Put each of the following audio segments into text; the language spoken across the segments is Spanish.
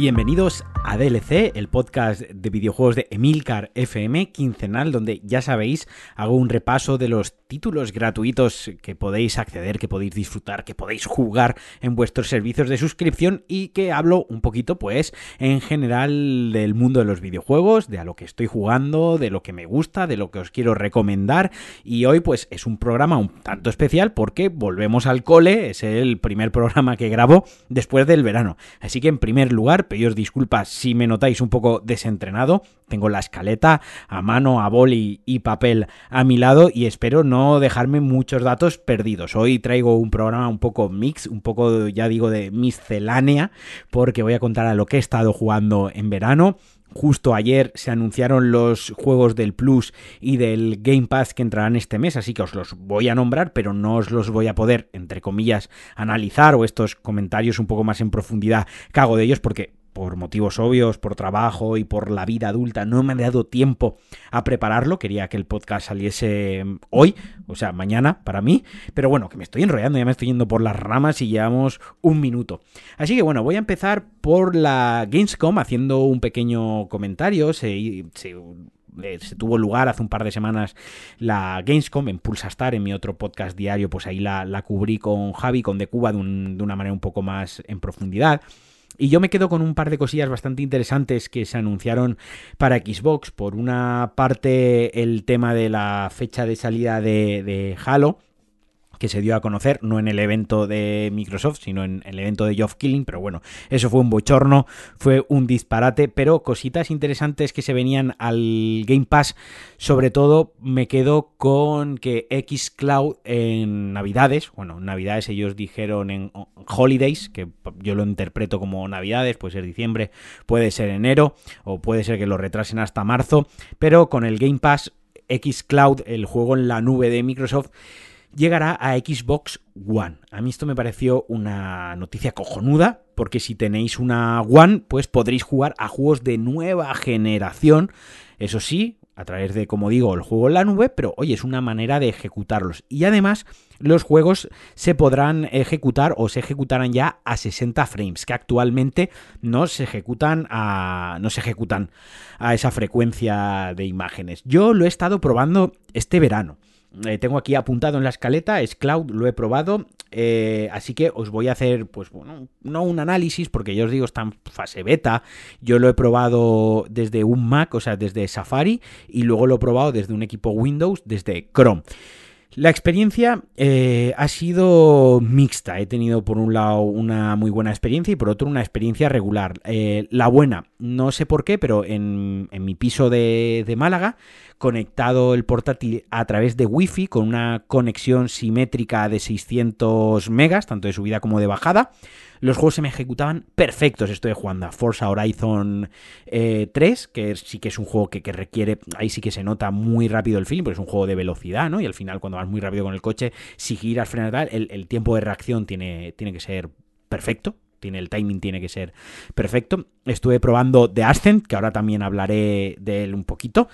Bienvenidos a DLC, el podcast de videojuegos de Emilcar FM quincenal, donde ya sabéis, hago un repaso de los títulos gratuitos que podéis acceder, que podéis disfrutar, que podéis jugar en vuestros servicios de suscripción y que hablo un poquito, pues, en general del mundo de los videojuegos, de a lo que estoy jugando, de lo que me gusta, de lo que os quiero recomendar. Y hoy, pues, es un programa un tanto especial porque volvemos al cole, es el primer programa que grabo después del verano. Así que, en primer lugar, pediros disculpas si me notáis un poco desentrenado. Tengo la escaleta a mano, a boli y papel a mi lado y espero no dejarme muchos datos perdidos. Hoy traigo un programa un poco mix, un poco, ya digo, de miscelánea, porque voy a contar a lo que he estado jugando en verano. Justo ayer se anunciaron los juegos del Plus y del Game Pass que entrarán este mes, así que os los voy a nombrar, pero no os los voy a poder, entre comillas, analizar o estos comentarios un poco más en profundidad que hago de ellos porque, por motivos obvios, por trabajo y por la vida adulta, no me ha dado tiempo a prepararlo. Quería que el podcast saliese hoy, o sea, mañana para mí, pero bueno, que me estoy enrollando, ya me estoy yendo por las ramas y llevamos un minuto. Así que bueno, voy a empezar por la Gamescom haciendo un pequeño comentario. Se tuvo lugar hace un par de semanas la Gamescom en Pulsar Star, en mi otro podcast diario, pues ahí la cubrí con Javi, con De Cuba, de una manera un poco más en profundidad. Y yo me quedo con un par de cosillas bastante interesantes que se anunciaron para Xbox. Por una parte, el tema de la fecha de salida de Halo, que se dio a conocer, no en el evento de Microsoft, sino en el evento de Geoff Keighley, pero bueno, eso fue un bochorno, fue un disparate, pero cositas interesantes que se venían al Game Pass. Sobre todo me quedo con que xCloud en Navidades, ellos dijeron en Holidays, que yo lo interpreto como Navidades, puede ser diciembre, puede ser enero, o puede ser que lo retrasen hasta marzo, pero con el Game Pass, xCloud, el juego en la nube de Microsoft, llegará a Xbox One. A mí esto me pareció una noticia cojonuda, porque si tenéis una One, pues podréis jugar a juegos de nueva generación, eso sí, a través de, como digo, el juego en la nube, pero oye, es una manera de ejecutarlos. Y además, los juegos se podrán ejecutar o se ejecutarán ya a 60 frames, que actualmente no se ejecutan a esa frecuencia de imágenes. Yo lo he estado probando este verano. Tengo aquí apuntado en la escaleta, xCloud, lo he probado, así que os voy a hacer, pues bueno, no un análisis, porque ya os digo, está en fase beta. Yo lo he probado desde un Mac, o sea, desde Safari, y luego lo he probado desde un equipo Windows, desde Chrome. La experiencia ha sido mixta. He tenido por un lado una muy buena experiencia y por otro una experiencia regular. La buena, no sé por qué, pero en mi piso de Málaga, conectado el portátil a través de Wi-Fi con una conexión simétrica de 600 megas, tanto de subida como de bajada, los juegos se me ejecutaban perfectos. Estoy jugando a Forza Horizon 3, que sí que es un juego que requiere, ahí sí que se nota muy rápido el feeling, porque es un juego de velocidad, ¿no? Y al final, cuando vas muy rápido con el coche, si giras, frenas, tal, el tiempo de reacción tiene que ser perfecto. El timing tiene que ser perfecto. Estuve probando The Ascent, que ahora también hablaré de él un poquito.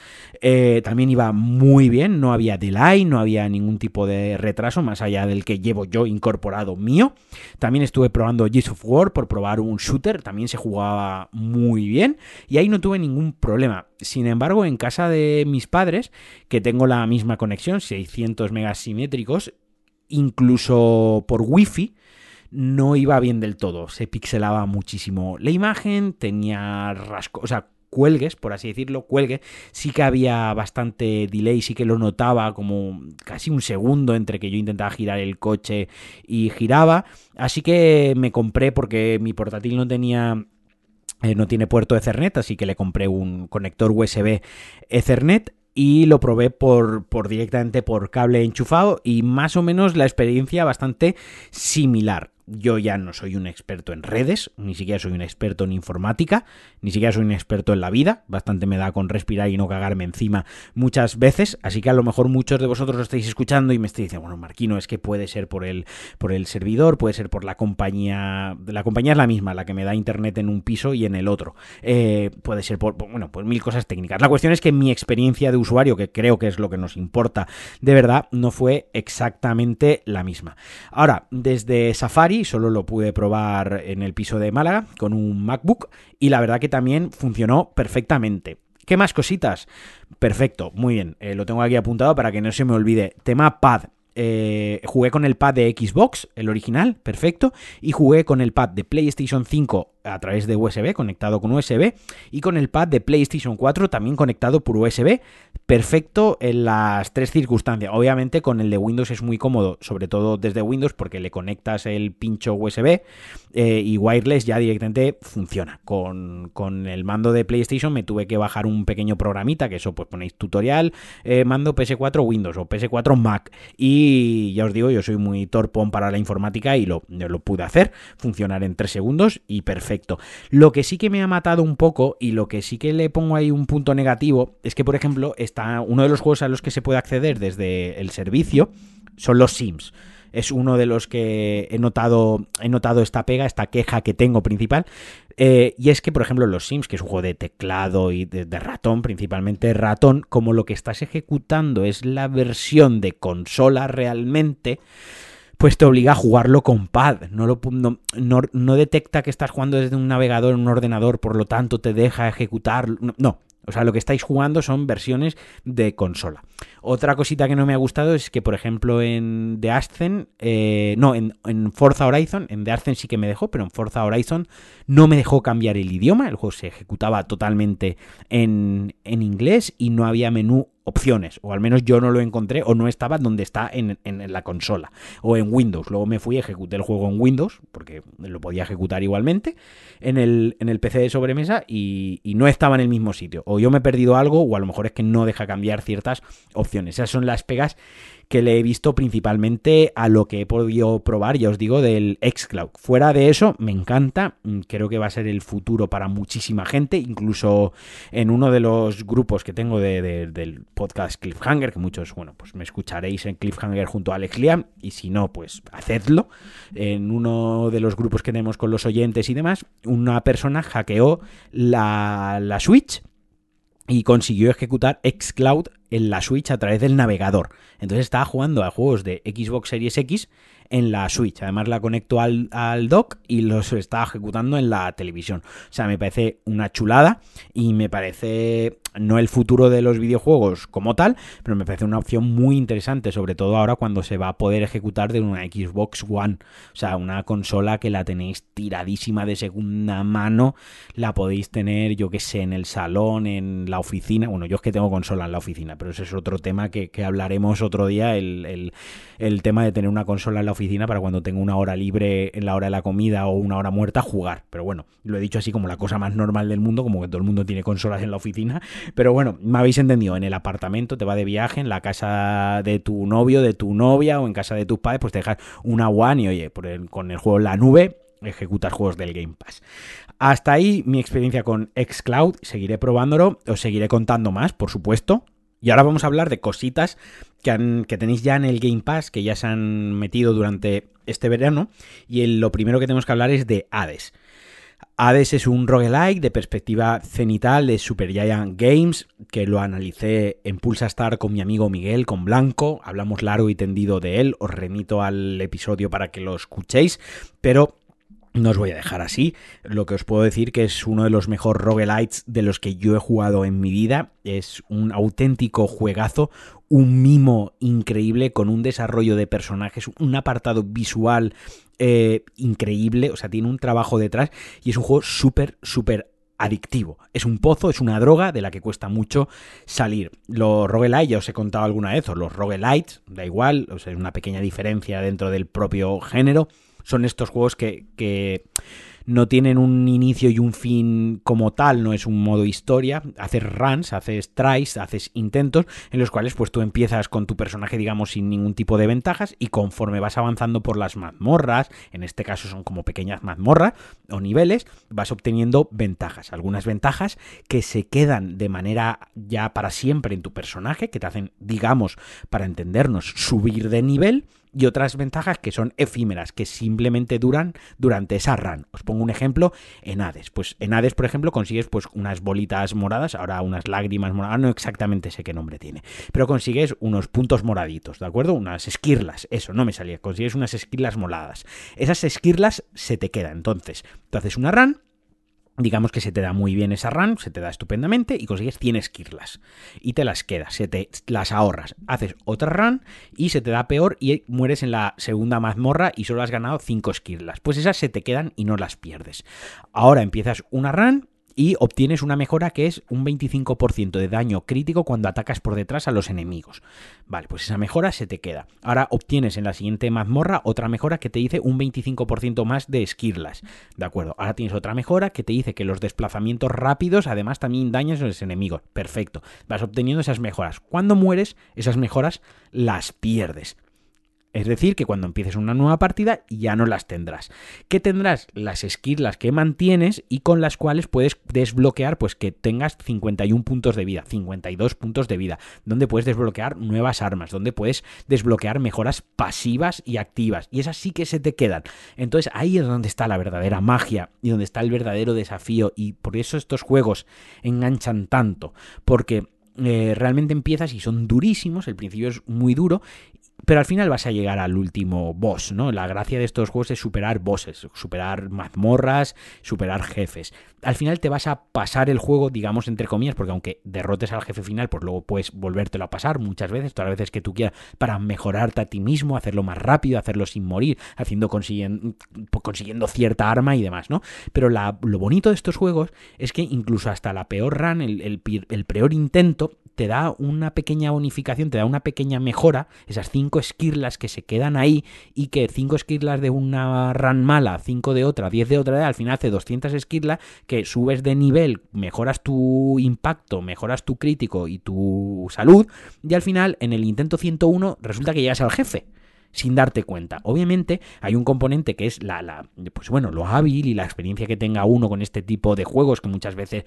También iba muy bien, no había delay, no había ningún tipo de retraso, más allá del que llevo yo incorporado mío. También estuve probando Gears of War por probar un shooter, también se jugaba muy bien y ahí no tuve ningún problema. Sin embargo, en casa de mis padres, que tengo la misma conexión, 600 megas simétricos, incluso por Wi-Fi, no iba bien del todo, se pixelaba muchísimo la imagen, tenía rasgos, o sea, cuelgues, por así decirlo, sí que había bastante delay, sí que lo notaba como casi un segundo entre que yo intentaba girar el coche y giraba, así que me compré, porque mi portátil no tiene puerto Ethernet, así que le compré un conector USB Ethernet. Y lo probé directamente por cable enchufado y más o menos la experiencia bastante similar. Yo ya no soy un experto en redes, ni siquiera soy un experto en informática, ni siquiera soy un experto en la vida. Bastante me da con respirar y no cagarme encima muchas veces. Así que a lo mejor muchos de vosotros lo estáis escuchando y me estáis diciendo, bueno, Marquino, es que puede ser por el servidor, puede ser por la compañía. La compañía es la misma, la que me da internet en un piso y en el otro. Puede ser por mil cosas técnicas. La cuestión es que mi experiencia de usuario, que creo que es lo que nos importa de verdad, no fue exactamente la misma. Ahora, desde Safari vi, solo lo pude probar en el piso de Málaga con un MacBook y la verdad que también funcionó perfectamente. ¿Qué más cositas? Perfecto, muy bien, lo tengo aquí apuntado para que no se me olvide. Tema pad. Jugué con el pad de Xbox, el original, perfecto, y jugué con el pad de PlayStation 5 a través de USB, conectado con USB, y con el pad de PlayStation 4 también conectado por USB, perfecto en las tres circunstancias. Obviamente con el de Windows es muy cómodo, sobre todo desde Windows, porque le conectas el pincho USB y wireless ya directamente funciona. Con el mando de PlayStation me tuve que bajar un pequeño programita, que eso pues ponéis tutorial, mando PS4 Windows o PS4 Mac, y ya os digo, yo soy muy torpón para la informática y lo pude hacer funcionar en 3 segundos y perfecto. Lo que sí que me ha matado un poco y lo que sí que le pongo ahí un punto negativo es que, por ejemplo, está uno de los juegos a los que se puede acceder desde el servicio son los Sims. Es uno de los que he notado esta pega, esta queja que tengo principal. Y es que, por ejemplo, los Sims, que es un juego de teclado y de ratón, principalmente ratón, como lo que estás ejecutando es la versión de consola realmente, pues te obliga a jugarlo con pad. No detecta que estás jugando desde un navegador, un ordenador, por lo tanto te deja ejecutar. No. O sea, lo que estáis jugando son versiones de consola. Otra cosita que no me ha gustado es que, por ejemplo, en The Ascent, en Forza Horizon, en The Ascent sí que me dejó, pero en Forza Horizon no me dejó cambiar el idioma. El juego se ejecutaba totalmente en inglés y no había menú opciones, o al menos yo no lo encontré o no estaba donde está en la consola o en Windows. Luego me fui y ejecuté el juego en Windows porque lo podía ejecutar igualmente en el PC de sobremesa y no estaba en el mismo sitio. O yo me he perdido algo o a lo mejor es que no deja cambiar ciertas opciones. Esas son las pegas que le he visto principalmente a lo que he podido probar, ya os digo, del xCloud. Fuera de eso, me encanta, creo que va a ser el futuro para muchísima gente, incluso en uno de los grupos que tengo del podcast Cliffhanger, que muchos, pues me escucharéis en Cliffhanger junto a Alex Liam, y si no, pues hacedlo. En uno de los grupos que tenemos con los oyentes y demás, una persona hackeó la Switch y consiguió ejecutar xCloud en la Switch a través del navegador. Entonces estaba jugando a juegos de Xbox Series X en la Switch. Además la conecto al dock y los estaba ejecutando en la televisión. O sea, me parece una chulada y me parece no el futuro de los videojuegos como tal, pero me parece una opción muy interesante, sobre todo ahora cuando se va a poder ejecutar de una Xbox One. O sea, una consola que la tenéis tiradísima de segunda mano, la podéis tener, yo qué sé, en el salón, en la oficina. Bueno, yo es que tengo consola en la oficina, pero ese es otro tema que hablaremos otro día, el tema de tener una consola en la oficina para cuando tengo una hora libre en la hora de la comida o una hora muerta jugar. Pero bueno, lo he dicho así como la cosa más normal del mundo, como que todo el mundo tiene consolas en la oficina, pero bueno, me habéis entendido. En el apartamento te va de viaje, en la casa de tu novio, de tu novia o en casa de tus padres, pues te dejas una One y oye, con el juego en la nube ejecutas juegos del Game Pass. Hasta ahí mi experiencia con xCloud, seguiré probándolo, os seguiré contando más, por supuesto. Y ahora vamos a hablar de cositas que tenéis ya en el Game Pass, que ya se han metido durante este verano. Y lo primero que tenemos que hablar es de Hades. Hades es un roguelike de perspectiva cenital de Supergiant Games, que lo analicé en Pulsar Star con mi amigo Miguel, con Blanco. Hablamos largo y tendido de él. Os remito al episodio para que lo escuchéis, pero no os voy a dejar así. Lo que os puedo decir que es uno de los mejores roguelites de los que yo he jugado en mi vida. Es un auténtico juegazo, un mimo increíble con un desarrollo de personajes, un apartado visual increíble. O sea, tiene un trabajo detrás y es un juego súper, súper adictivo. Es un pozo, es una droga de la que cuesta mucho salir. Los roguelites, ya os he contado alguna vez, o los roguelites, da igual, o sea, es una pequeña diferencia dentro del propio género. Son estos juegos que no tienen un inicio y un fin como tal, no es un modo historia. Haces runs, haces tries, haces intentos en los cuales pues tú empiezas con tu personaje, digamos, sin ningún tipo de ventajas y conforme vas avanzando por las mazmorras, en este caso son como pequeñas mazmorras o niveles, vas obteniendo ventajas. Algunas ventajas que se quedan de manera ya para siempre en tu personaje, que te hacen, digamos, para entendernos, subir de nivel. y otras ventajas que son efímeras, que simplemente duran durante esa run. Os pongo un ejemplo en Hades. Pues en Hades, por ejemplo, consigues pues unas bolitas moradas, ahora unas lágrimas moradas, no exactamente sé qué nombre tiene, pero consigues unos puntos moraditos, ¿de acuerdo? Unas esquirlas, eso, no me salía, consigues unas esquirlas moradas. Esas esquirlas se te quedan, entonces tú haces una run, digamos que se te da muy bien esa run, se te da estupendamente y consigues 100 esquirlas y te las quedas, se te las ahorras. Haces otra run y se te da peor y mueres en la segunda mazmorra y solo has ganado 5 esquirlas. Pues esas se te quedan y no las pierdes. Ahora empiezas una run y obtienes una mejora que es un 25% de daño crítico cuando atacas por detrás a los enemigos. Vale, pues esa mejora se te queda. Ahora obtienes en la siguiente mazmorra otra mejora que te dice un 25% más de esquirlas. ¿De acuerdo? Ahora tienes otra mejora que te dice que los desplazamientos rápidos además también dañan a los enemigos. Perfecto. Vas obteniendo esas mejoras. Cuando mueres, esas mejoras las pierdes. Es decir, que cuando empieces una nueva partida ya no las tendrás. ¿Qué tendrás? Las esquirlas que mantienes y con las cuales puedes desbloquear pues que tengas 51 puntos de vida, 52 puntos de vida, donde puedes desbloquear nuevas armas, donde puedes desbloquear mejoras pasivas y activas. Y esas sí que se te quedan. Entonces ahí es donde está la verdadera magia y donde está el verdadero desafío. Y por eso estos juegos enganchan tanto. Porque realmente empiezas y son durísimos, el principio es muy duro, pero al final vas a llegar al último boss, ¿no? La gracia de estos juegos es superar bosses, superar mazmorras, superar jefes. Al final te vas a pasar el juego, digamos, entre comillas, porque aunque derrotes al jefe final, pues luego puedes volvértelo a pasar muchas veces, todas las veces que tú quieras, para mejorarte a ti mismo, hacerlo más rápido, hacerlo sin morir, consiguiendo cierta arma y demás, ¿no? Pero lo bonito de estos juegos es que incluso hasta la peor run, el peor intento, te da una pequeña bonificación, te da una pequeña mejora, esas 5 esquirlas que se quedan ahí, y que 5 esquirlas de una run mala, 5 de otra, 10 de otra, al final hace 200 esquirlas que subes de nivel, mejoras tu impacto, mejoras tu crítico y tu salud, y al final en el intento 101 resulta que llegas al jefe sin darte cuenta. Obviamente hay un componente que es pues bueno, lo hábil y la experiencia que tenga uno con este tipo de juegos, que muchas veces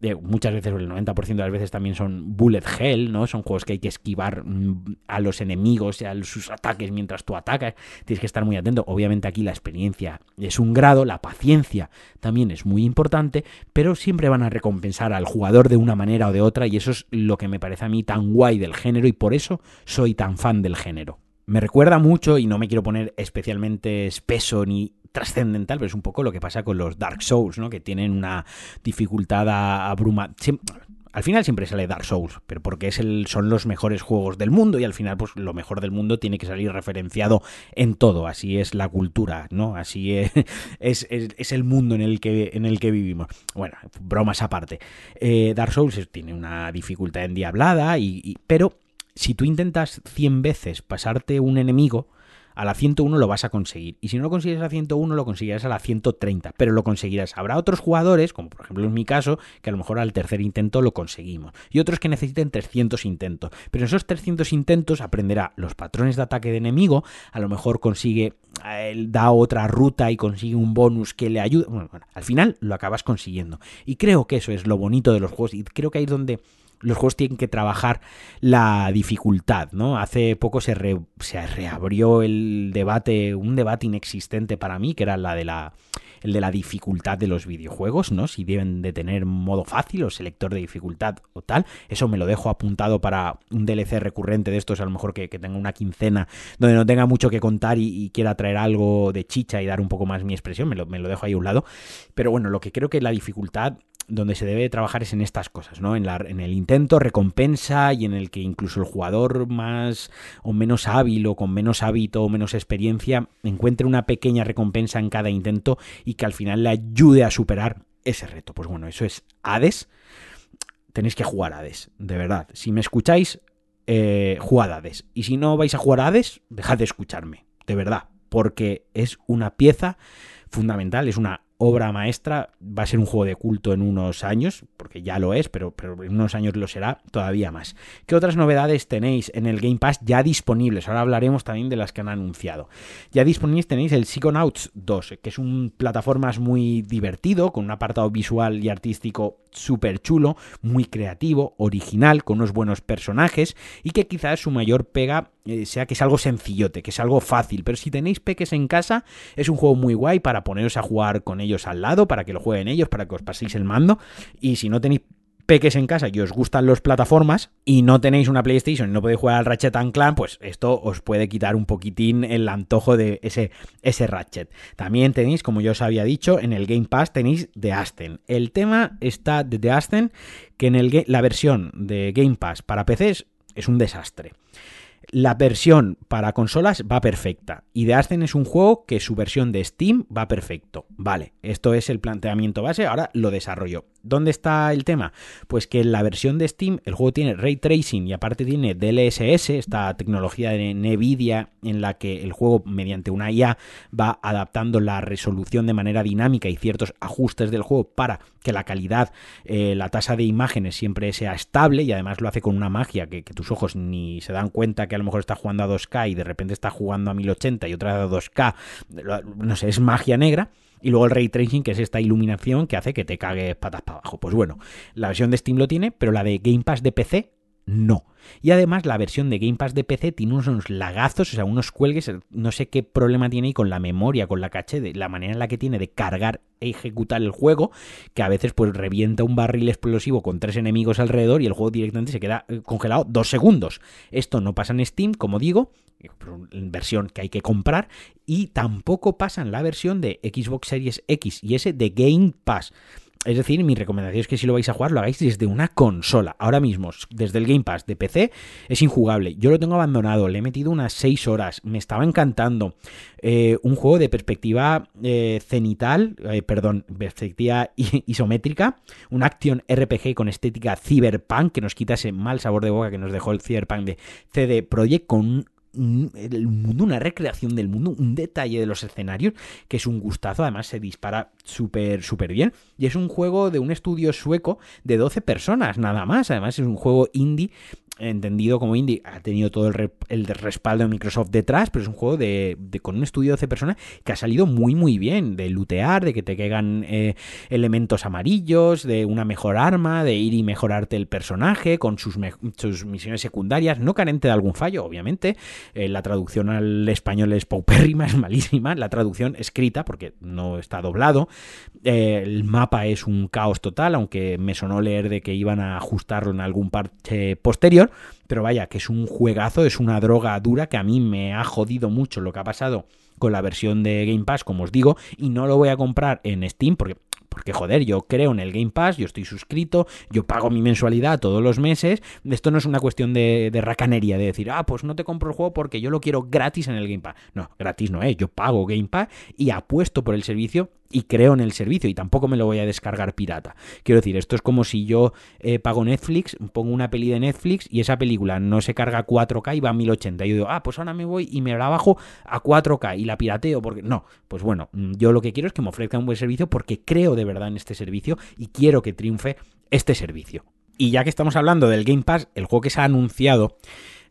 el 90% de las veces también son bullet hell, ¿no? Son juegos que hay que esquivar a los enemigos y a sus ataques mientras tú atacas. Tienes que estar muy atento. Obviamente aquí la experiencia es un grado, la paciencia también es muy importante, pero siempre van a recompensar al jugador de una manera o de otra, y eso es lo que me parece a mí tan guay del género, y por eso soy tan fan del género. Me recuerda mucho, y no me quiero poner especialmente espeso ni trascendental, pero es un poco lo que pasa con los Dark Souls, ¿no? Que tienen una dificultad abrumadora. Al final siempre sale Dark Souls, pero porque son los mejores juegos del mundo, y al final pues lo mejor del mundo tiene que salir referenciado en todo. Así es la cultura, ¿no? Así es el mundo en el que vivimos. Bueno, bromas aparte. Dark Souls tiene una dificultad endiablada, pero si tú intentas 100 veces pasarte un enemigo, a la 101 lo vas a conseguir. Y si no lo consigues a la 101, lo conseguirás a la 130, pero lo conseguirás. Habrá otros jugadores, como por ejemplo en mi caso, que a lo mejor al tercer intento lo conseguimos. Y otros que necesiten 300 intentos. Pero en esos 300 intentos aprenderá los patrones de ataque de enemigo, a lo mejor da otra ruta y consigue un bonus que le ayuda. Bueno, al final lo acabas consiguiendo. Y creo que eso es lo bonito de los juegos, y creo que ahí es donde los juegos tienen que trabajar la dificultad, ¿no? Hace poco se reabrió el debate, un debate inexistente para mí, que era el de la dificultad de los videojuegos, ¿no? Si deben de tener modo fácil o selector de dificultad o tal. Eso me lo dejo apuntado para un DLC recurrente de estos, a lo mejor que tenga una quincena, donde no tenga mucho que contar y quiera traer algo de chicha y dar un poco más mi expresión. Me lo dejo ahí a un lado. Pero bueno, lo que creo que la dificultad donde se debe trabajar es en estas cosas, ¿no? En el intento, recompensa, y en el que incluso el jugador más o menos hábil o con menos hábito o menos experiencia encuentre una pequeña recompensa en cada intento y que al final le ayude a superar ese reto. Pues bueno, eso es Hades. Tenéis que jugar Hades, de verdad. Si me escucháis, jugad Hades. Y si no vais a jugar Hades, dejad de escucharme, de verdad, porque es una pieza fundamental, es una obra maestra, va a ser un juego de culto en unos años, porque ya lo es, pero en unos años lo será todavía más. ¿Qué otras novedades tenéis en el Game Pass ya disponibles? Ahora hablaremos también de las que han anunciado. Ya disponibles tenéis el Psychonauts 2, que es un plataformas muy divertido, con un apartado visual y artístico súper chulo, muy creativo, original, con unos buenos personajes, y que quizás su mayor pega sea que es algo sencillote, que es algo fácil, pero si tenéis peques en casa es un juego muy guay para poneros a jugar con ellos al lado, para que lo jueguen ellos, para que os paséis el mando. Y si no tenéis peques en casa y os gustan las plataformas y no tenéis una PlayStation y no podéis jugar al Ratchet & Clank, pues esto os puede quitar un poquitín el antojo de ese Ratchet. También tenéis, como yo os había dicho, en el Game Pass tenéis The Ascent. El tema está de The Ascent, que en la versión de Game Pass para PCs es un desastre. La versión para consolas va perfecta, y The Ascent es un juego que su versión de Steam va perfecto. Vale, esto es el planteamiento base, ahora lo desarrollo. ¿Dónde está el tema? Pues que en la versión de Steam el juego tiene ray tracing y aparte tiene DLSS, esta tecnología de NVIDIA en la que el juego mediante una IA va adaptando la resolución de manera dinámica y ciertos ajustes del juego para que la calidad, la tasa de imágenes siempre sea estable, y además lo hace con una magia que tus ojos ni se dan cuenta que a lo mejor está jugando a 2K y de repente está jugando a 1080 y otra a 2K, no sé, es magia negra. Y luego el ray tracing, que es esta iluminación que hace que te cagues patas para abajo. Pues bueno, la versión de Steam lo tiene, pero la de Game Pass de PC no. Y además la versión de Game Pass de PC tiene unos lagazos, o sea, unos cuelgues, no sé qué problema tiene ahí con la memoria, con la caché, de la manera en la que tiene de cargar e ejecutar el juego, que a veces pues revienta un barril explosivo con 3 enemigos alrededor y el juego directamente se queda congelado 2 segundos. Esto no pasa en Steam, como digo, versión que hay que comprar, y tampoco pasa en la versión de Xbox Series X y S de Game Pass. Es decir, mi recomendación es que si lo vais a jugar, lo hagáis desde una consola. Ahora mismo, desde el Game Pass de PC, es injugable. Yo lo tengo abandonado, le he metido unas 6 horas, me estaba encantando. Un juego de perspectiva perspectiva isométrica, un action RPG con estética Cyberpunk, que nos quita ese mal sabor de boca que nos dejó el Cyberpunk de CD Projekt, con el mundo, una recreación del mundo, un detalle de los escenarios que es un gustazo. Además se dispara súper bien, y es un juego de un estudio sueco de 12 personas nada más. Además es un juego indie, entendido como indie, ha tenido todo el respaldo de Microsoft detrás, pero es un juego con un estudio de 12 personas que ha salido muy bien, de lootear, de que te caigan elementos amarillos, de una mejor arma, de ir y mejorarte el personaje con sus misiones secundarias, no carente de algún fallo, obviamente. La traducción al español es paupérrima, es malísima, la traducción escrita, porque no está doblado. El mapa es un caos total, aunque me sonó leer de que iban a ajustarlo en algún parche posterior. Pero vaya, que es un juegazo, es una droga dura, que a mí me ha jodido mucho lo que ha pasado con la versión de Game Pass, como os digo, y no lo voy a comprar en Steam porque joder, yo creo en el Game Pass, yo estoy suscrito, yo pago mi mensualidad todos los meses. Esto no es una cuestión de racanería, de decir, pues no te compro el juego porque yo lo quiero gratis en el Game Pass. No, gratis no es, yo pago Game Pass y apuesto por el servicio y creo en el servicio, y tampoco me lo voy a descargar pirata. Quiero decir, esto es como si yo pago Netflix, pongo una peli de Netflix y esa película no se carga 4K y va a 1080. Yo digo, pues ahora me voy y me la bajo a 4K y la pirateo, porque no. Pues bueno, yo lo que quiero es que me ofrezca un buen servicio, porque creo de verdad en este servicio y quiero que triunfe este servicio. Y ya que estamos hablando del Game Pass, el juego que se han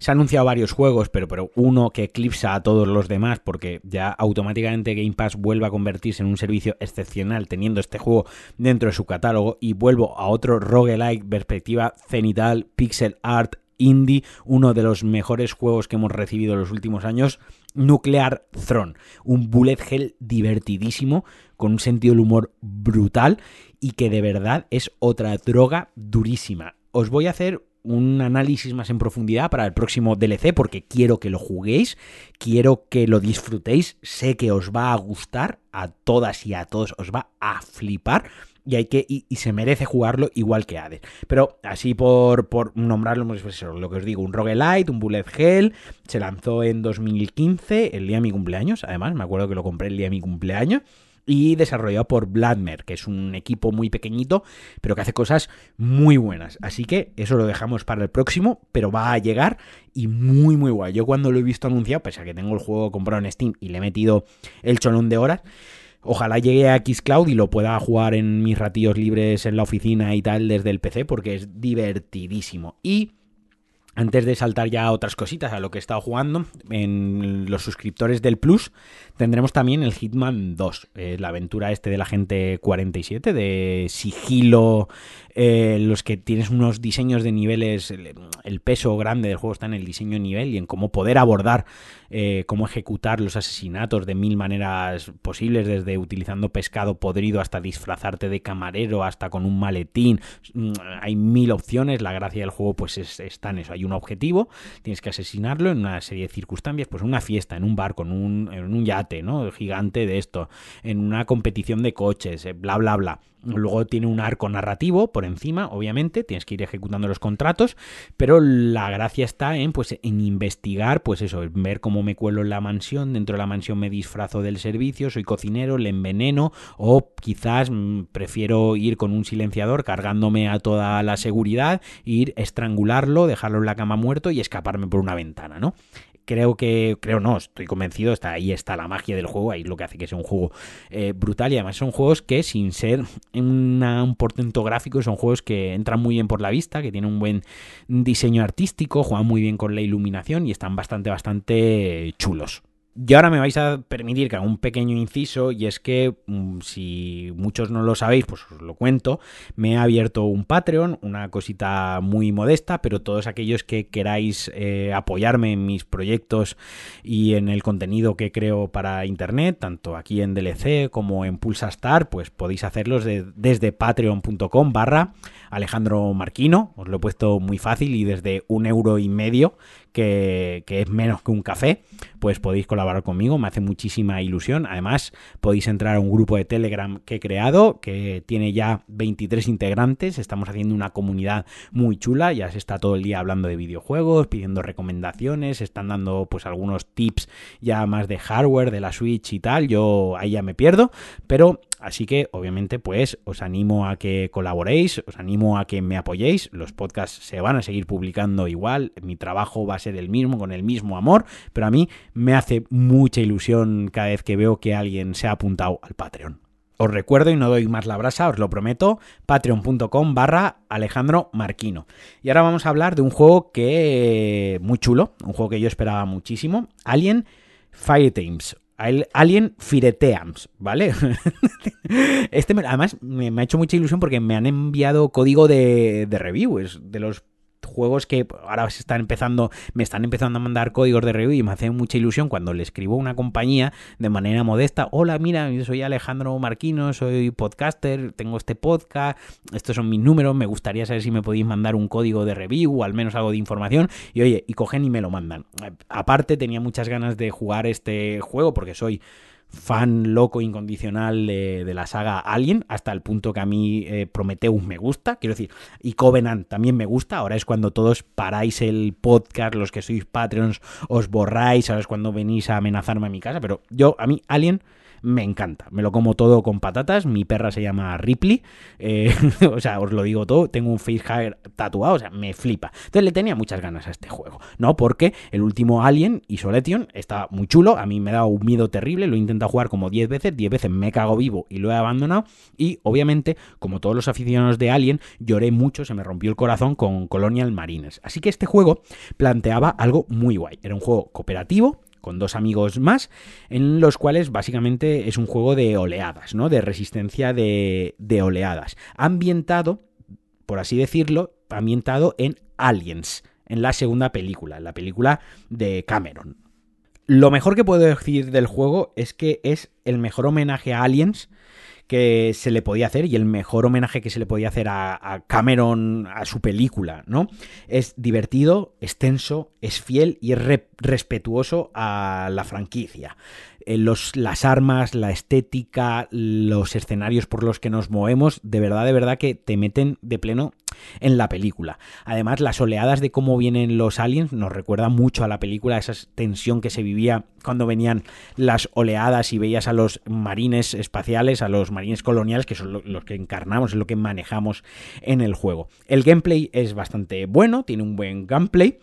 anunciado varios juegos, pero uno que eclipsa a todos los demás, porque ya automáticamente Game Pass vuelve a convertirse en un servicio excepcional teniendo este juego dentro de su catálogo. Y vuelvo a otro roguelike, perspectiva cenital, pixel art, indie, uno de los mejores juegos que hemos recibido en los últimos años, Nuclear Throne, un bullet hell divertidísimo, con un sentido del humor brutal y que de verdad es otra droga durísima. Os voy a hacer un análisis más en profundidad para el próximo DLC, porque quiero que lo juguéis, quiero que lo disfrutéis, sé que os va a gustar, a todas y a todos os va a flipar, y se merece jugarlo igual que Hades. Pero así por nombrarlo, lo que os digo, un roguelite, un bullet hell, se lanzó en 2015, el día de mi cumpleaños. Además me acuerdo que lo compré el día de mi cumpleaños, y desarrollado por Bladmer, que es un equipo muy pequeñito, pero que hace cosas muy buenas. Así que eso lo dejamos para el próximo, pero va a llegar y muy guay. Yo cuando lo he visto anunciado, pese a que tengo el juego comprado en Steam y le he metido el cholón de horas, Ojalá llegue a xCloud y lo pueda jugar en mis ratillos libres en la oficina y tal desde el PC, porque es divertidísimo. Y antes de saltar ya a otras cositas, a lo que he estado jugando, en los suscriptores del Plus tendremos también el Hitman 2, la aventura de la gente 47, de sigilo, los que tienes unos diseños de niveles, el peso grande del juego está en el diseño de nivel y en cómo poder abordar, cómo ejecutar los asesinatos de mil maneras posibles, desde utilizando pescado podrido hasta disfrazarte de camarero, hasta con un maletín. Hay mil opciones. La gracia del juego pues está en eso. Hay un objetivo, tienes que asesinarlo en una serie de circunstancias, pues en una fiesta, en un barco, en un yate, ¿no?, gigante de esto, en una competición de coches, bla bla bla. Luego tiene un arco narrativo por encima, obviamente, tienes que ir ejecutando los contratos, pero la gracia está en investigar, pues eso, ver cómo me cuelo en la mansión, dentro de la mansión me disfrazo del servicio, soy cocinero, le enveneno, o quizás prefiero ir con un silenciador cargándome a toda la seguridad, ir, estrangularlo, dejarlo en la cama muerto y escaparme por una ventana, ¿no? Estoy convencido, ahí está la magia del juego, ahí lo que hace que sea un juego brutal, y además son juegos que, sin ser un portento gráfico, son juegos que entran muy bien por la vista, que tienen un buen diseño artístico, juegan muy bien con la iluminación y están bastante chulos. Y ahora me vais a permitir que haga un pequeño inciso, y es que, si muchos no lo sabéis, pues os lo cuento, me he abierto un Patreon, una cosita muy modesta, pero todos aquellos que queráis apoyarme en mis proyectos y en el contenido que creo para internet, tanto aquí en DLC como en Pulsar Star, pues podéis hacerlos desde patreon.com/Alejandro Marquino, os lo he puesto muy fácil, y desde 1,5 €, que es menos que un café, pues podéis colaborar conmigo, me hace muchísima ilusión. Además, podéis entrar a un grupo de Telegram que he creado, que tiene ya 23 integrantes, estamos haciendo una comunidad muy chula, ya se está todo el día hablando de videojuegos, pidiendo recomendaciones, se están dando pues algunos tips ya más de hardware, de la Switch y tal, yo ahí ya me pierdo, pero así que obviamente pues os animo a que colaboréis, os animo a que me apoyéis, los podcasts se van a seguir publicando igual, mi trabajo va a ser el mismo, con el mismo amor, pero a mí me hace mucha ilusión cada vez que veo que alguien se ha apuntado al Patreon. Os recuerdo, y no doy más la brasa, os lo prometo, patreon.com/Alejandro Marquino. Y ahora vamos a hablar de un juego que muy chulo, un juego que yo esperaba muchísimo, Alien Fireteams. Alien Fireteams, ¿vale? Además me ha hecho mucha ilusión porque me han enviado código de reviews de los juegos que ahora me están empezando a mandar códigos de review, y me hace mucha ilusión cuando le escribo a una compañía de manera modesta: hola, mira, yo soy Alejandro Marquino, soy podcaster, tengo este podcast, estos son mis números, me gustaría saber si me podéis mandar un código de review o al menos algo de información, y oye, y cogen y me lo mandan. Aparte, tenía muchas ganas de jugar este juego porque soy fan loco incondicional de la saga Alien, hasta el punto que a mí Prometheus me gusta, quiero decir, y Covenant también me gusta. Ahora es cuando todos paráis el podcast, los que sois Patreons os borráis, ahora es cuando venís a amenazarme a mi casa, pero a mí Alien me encanta, me lo como todo con patatas, mi perra se llama Ripley, o sea, os lo digo todo, tengo un Cliffhanger tatuado, o sea, me flipa. Entonces le tenía muchas ganas a este juego, ¿no? Porque el último Alien Isolation está muy chulo, a mí me da un miedo terrible, lo he intentado jugar como 10 veces me cago vivo y lo he abandonado, y obviamente, como todos los aficionados de Alien, lloré mucho, se me rompió el corazón con Colonial Marines. Así que este juego planteaba algo muy guay, era un juego cooperativo, con 2 amigos más, en los cuales básicamente es un juego de oleadas, ¿no?, de resistencia de oleadas, ambientado, por así decirlo, ambientado en Aliens, en la segunda película, en la película de Cameron. Lo mejor que puedo decir del juego es que es el mejor homenaje a Aliens que se le podía hacer, y el mejor homenaje que se le podía hacer a Cameron, a su película, ¿no? Es divertido, es tenso, es fiel y es respetuoso a la franquicia. Las armas, la estética, los escenarios por los que nos movemos, de verdad que te meten de pleno en la película. Además, las oleadas de cómo vienen los aliens nos recuerdan mucho a la película, esa tensión que se vivía cuando venían las oleadas y veías a los marines espaciales, a los marines coloniales, que son los que encarnamos, es lo que manejamos en el juego. El gameplay es bastante bueno, tiene un buen gameplay,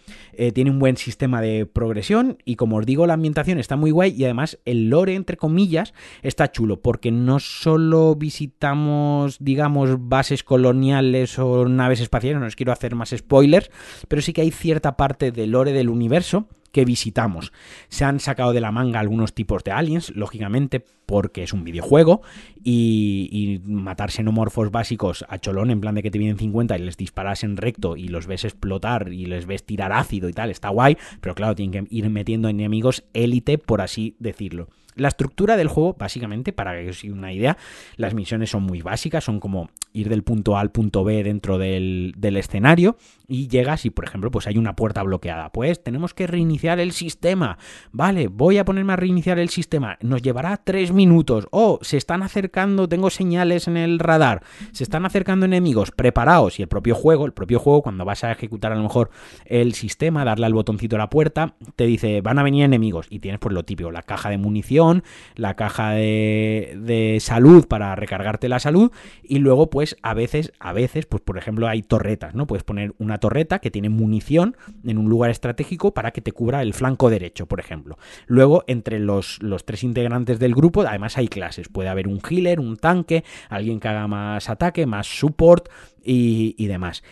tiene un buen sistema de progresión y, como os digo, la ambientación está muy guay y además el lore, entre comillas, está chulo, porque no solo visitamos, digamos, bases coloniales o naves espaciales, no os quiero hacer más spoilers, pero sí que hay cierta parte del lore del universo que visitamos. Se han sacado de la manga algunos tipos de aliens, lógicamente, porque es un videojuego y matar xenomorfos básicos a cholón, en plan de que te vienen 50 y les disparas en recto y los ves explotar y les ves tirar ácido y tal, está guay, pero claro, tienen que ir metiendo enemigos élite, por así decirlo. La estructura del juego, básicamente, para que os dé una idea, las misiones son muy básicas, son como ir del punto A al punto B dentro del escenario, y llegas y, por ejemplo, pues hay una puerta bloqueada. Pues tenemos que reiniciar el sistema. Vale, voy a ponerme a reiniciar el sistema. Nos llevará 3 minutos. Oh, se están acercando, tengo señales en el radar. Se están acercando enemigos, preparaos. Y el propio juego, cuando vas a ejecutar a lo mejor el sistema, darle al botoncito a la puerta, te dice, van a venir enemigos. Y tienes pues lo típico, la caja de munición, la caja de salud para recargarte la salud, y luego pues a veces pues por ejemplo hay torretas, ¿no? Puedes poner una torreta que tiene munición en un lugar estratégico para que te cubra el flanco derecho, por ejemplo. Luego, entre los 3 integrantes del grupo, además hay clases, puede haber un healer, un tanque, alguien que haga más ataque, más support y demás.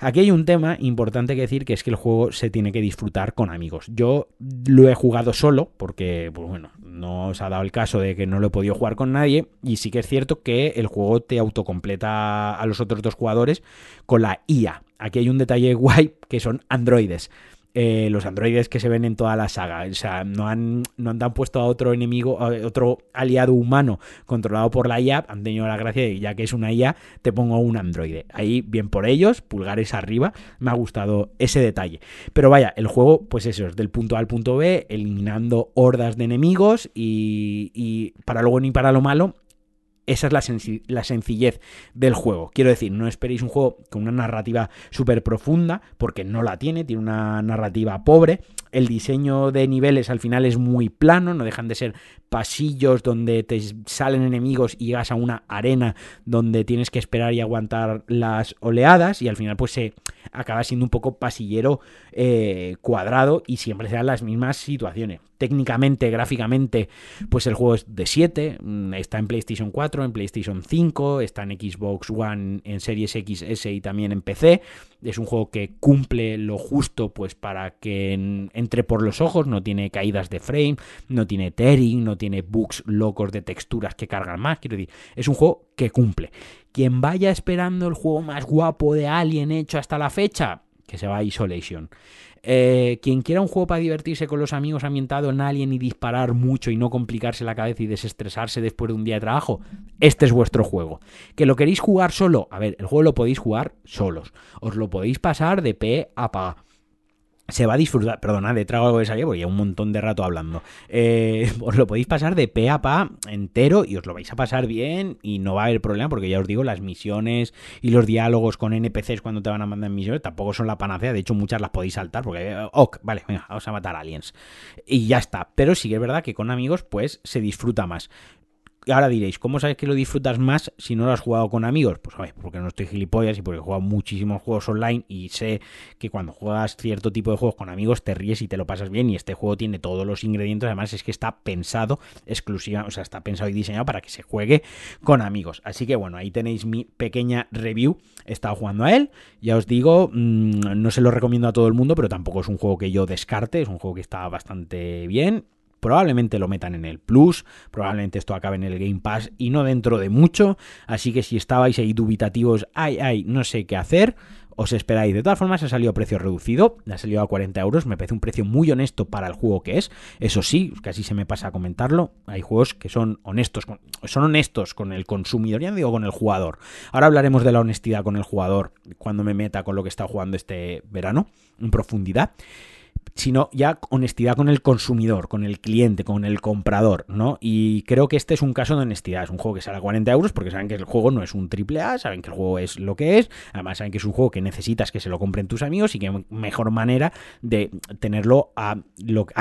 Aquí hay un tema importante que decir, que es que el juego se tiene que disfrutar con amigos. Yo lo he jugado solo porque, pues bueno, no os ha dado el caso de que no lo he podido jugar con nadie, y sí que es cierto que el juego te autocompleta a los otros 2 jugadores con la IA. Aquí hay un detalle guay, que son androides. Los androides que se ven en toda la saga, o sea, no han puesto a otro enemigo, a otro aliado humano controlado por la IA, han tenido la gracia de, ya que es una IA, te pongo un androide. Ahí, bien por ellos, pulgares arriba, me ha gustado ese detalle. Pero vaya, el juego, pues eso, es del punto A al punto B, eliminando hordas de enemigos y para lo bueno y para lo malo. Esa es la sencillez del juego. Quiero decir, no esperéis un juego con una narrativa súper profunda, porque no la tiene, tiene una narrativa pobre. El diseño de niveles al final es muy plano, no dejan de ser pasillos donde te salen enemigos y llegas a una arena donde tienes que esperar y aguantar las oleadas, y al final pues se acaba siendo un poco pasillero cuadrado, y siempre se dan las mismas situaciones. Técnicamente, gráficamente, pues el juego es de 7, está en PlayStation 4, en PlayStation 5, está en Xbox One, en Series XS y también en PC. Es un juego que cumple lo justo pues para que entre por los ojos, no tiene caídas de frame, no tiene tearing, no tiene bugs locos de texturas que cargan más. Quiero decir, es un juego que cumple. Quien vaya esperando el juego más guapo de Alien hecho hasta la fecha, que se va a Isolation. Quien quiera un juego para divertirse con los amigos, ambientado en Alien y disparar mucho y no complicarse la cabeza y desestresarse después de un día de trabajo, este es vuestro juego. ¿Que lo queréis jugar solo? A ver, el juego lo podéis jugar solos. Os lo podéis pasar de pe a pa. Se va a disfrutar, perdonad, he tragado algo de saliva porque ya un montón de rato hablando. Os lo podéis pasar de pe a pa entero y os lo vais a pasar bien y no va a haber problema, porque ya os digo, las misiones y los diálogos con NPCs cuando te van a mandar misiones tampoco son la panacea, de hecho muchas las podéis saltar porque, ok, vale, venga, vamos a matar aliens y ya está. Pero sí que es verdad que con amigos pues se disfruta más. Ahora diréis, ¿cómo sabes que lo disfrutas más si no lo has jugado con amigos? Pues a ver, porque no estoy gilipollas y porque he jugado muchísimos juegos online y sé que cuando juegas cierto tipo de juegos con amigos te ríes y te lo pasas bien, y este juego tiene todos los ingredientes. Además es que está pensado exclusiva, o sea, está pensado y diseñado para que se juegue con amigos. Así que bueno, ahí tenéis mi pequeña review. He estado jugando a él, ya os digo, no se lo recomiendo a todo el mundo, pero tampoco es un juego que yo descarte, es un juego que está bastante bien. Probablemente lo metan en el Plus, probablemente esto acabe en el Game Pass y no dentro de mucho. Así que si estabais ahí dubitativos, no sé qué hacer, os esperáis. De todas formas, ha salido a precio reducido, ha salido a 40 euros, me parece un precio muy honesto para el juego que es. Eso sí, casi se me pasa a comentarlo, hay juegos que son honestos con el consumidor, ya no digo con el jugador. Ahora hablaremos de la honestidad con el jugador cuando me meta con lo que he estado jugando este verano en profundidad. sino ya honestidad con el consumidor, con el cliente, con el comprador, ¿no? Y creo que este es un caso de honestidad. Es un juego que sale a 40 euros, porque saben que el juego no es un triple A, saben que el juego es lo que es, además saben que es un juego que necesitas que se lo compren tus amigos, y que mejor manera de tenerlo a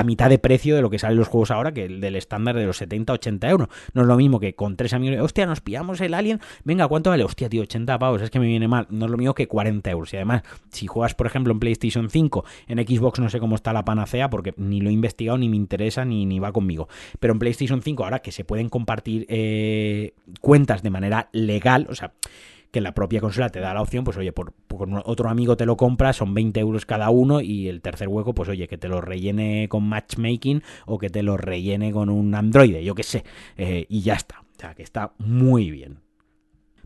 mitad de precio de lo que salen los juegos ahora, que el del estándar de los 70-80 euros. No es lo mismo que con tres amigos, hostia, nos pillamos el Alien, venga, ¿cuánto vale? Hostia, tío, 80 pavos, es que me viene mal. No es lo mismo que 40 euros. Y además, si juegas por ejemplo en PlayStation 5, en Xbox no sé cómo está la panacea, porque ni lo he investigado, ni me interesa, ni va conmigo. Pero en PlayStation 5, ahora que se pueden compartir cuentas de manera legal, o sea, que la propia consola te da la opción, pues oye, por otro amigo te lo compras, son 20 euros cada uno, y el tercer hueco, pues oye, que te lo rellene con matchmaking o que te lo rellene con un androide, yo qué sé, y ya está. O sea, que está muy bien.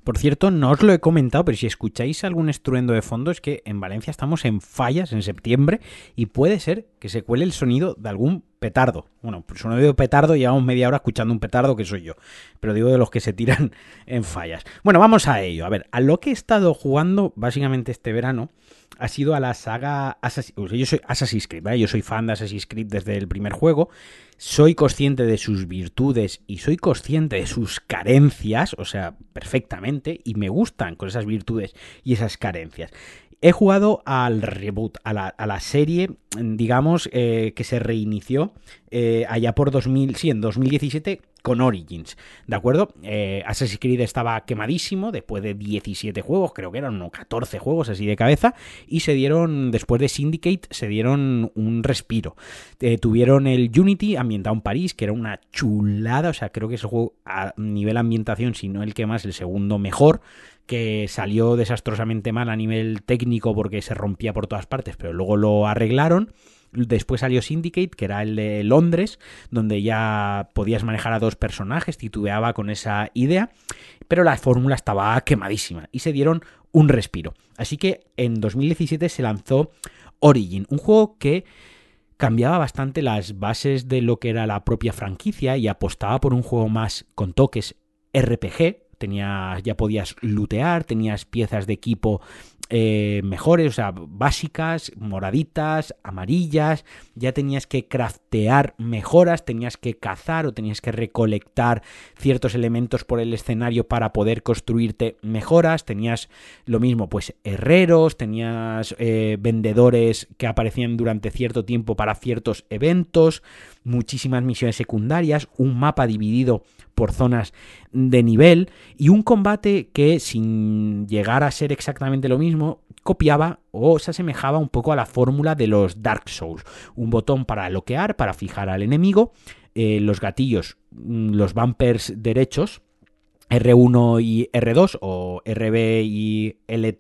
Por cierto, no os lo he comentado, pero si escucháis algún estruendo de fondo es que en Valencia estamos en fallas en septiembre y puede ser que se cuele el sonido de algún petardo. Bueno, pues sonido de petardo, llevamos media hora escuchando un petardo, que soy yo, pero digo de los que se tiran en fallas. Bueno, vamos a ello. A ver, a lo que he estado jugando básicamente este verano ha sido a la saga Assassin's Creed, ¿vale? Yo soy fan de Assassin's Creed desde el primer juego. Soy consciente de sus virtudes y soy consciente de sus carencias, o sea, perfectamente, y me gustan con esas virtudes y esas carencias. He jugado al reboot, a la serie, digamos, que se reinició allá por 2017 con Origins, ¿de acuerdo? Assassin's Creed estaba quemadísimo después de 17 juegos, creo que eran 14 juegos así de cabeza, y se dieron, después de Syndicate, se dieron un respiro. Tuvieron el Unity ambientado en París, que era una chulada, o sea, creo que es el juego a nivel ambientación, si no el que más, el segundo mejor, que salió desastrosamente mal a nivel técnico porque se rompía por todas partes, pero luego lo arreglaron. Después salió Syndicate, que era el de Londres, donde ya podías manejar a dos personajes, titubeaba con esa idea, pero la fórmula estaba quemadísima y se dieron un respiro. Así que en 2017 se lanzó Origin, un juego que cambiaba bastante las bases de lo que era la propia franquicia y apostaba por un juego más con toques RPG. Ya podías lootear, tenías piezas de equipo mejores, o sea, básicas, moraditas, amarillas, ya tenías que craftear mejoras, tenías que cazar o tenías que recolectar ciertos elementos por el escenario para poder construirte mejoras, tenías lo mismo, pues herreros, tenías vendedores que aparecían durante cierto tiempo para ciertos eventos, muchísimas misiones secundarias, un mapa dividido por zonas de nivel y un combate que, sin llegar a ser exactamente lo mismo, copiaba o se asemejaba un poco a la fórmula de los Dark Souls. Un botón para bloquear, para fijar al enemigo, los gatillos, los bumpers derechos, R1 y R2 o RB y L...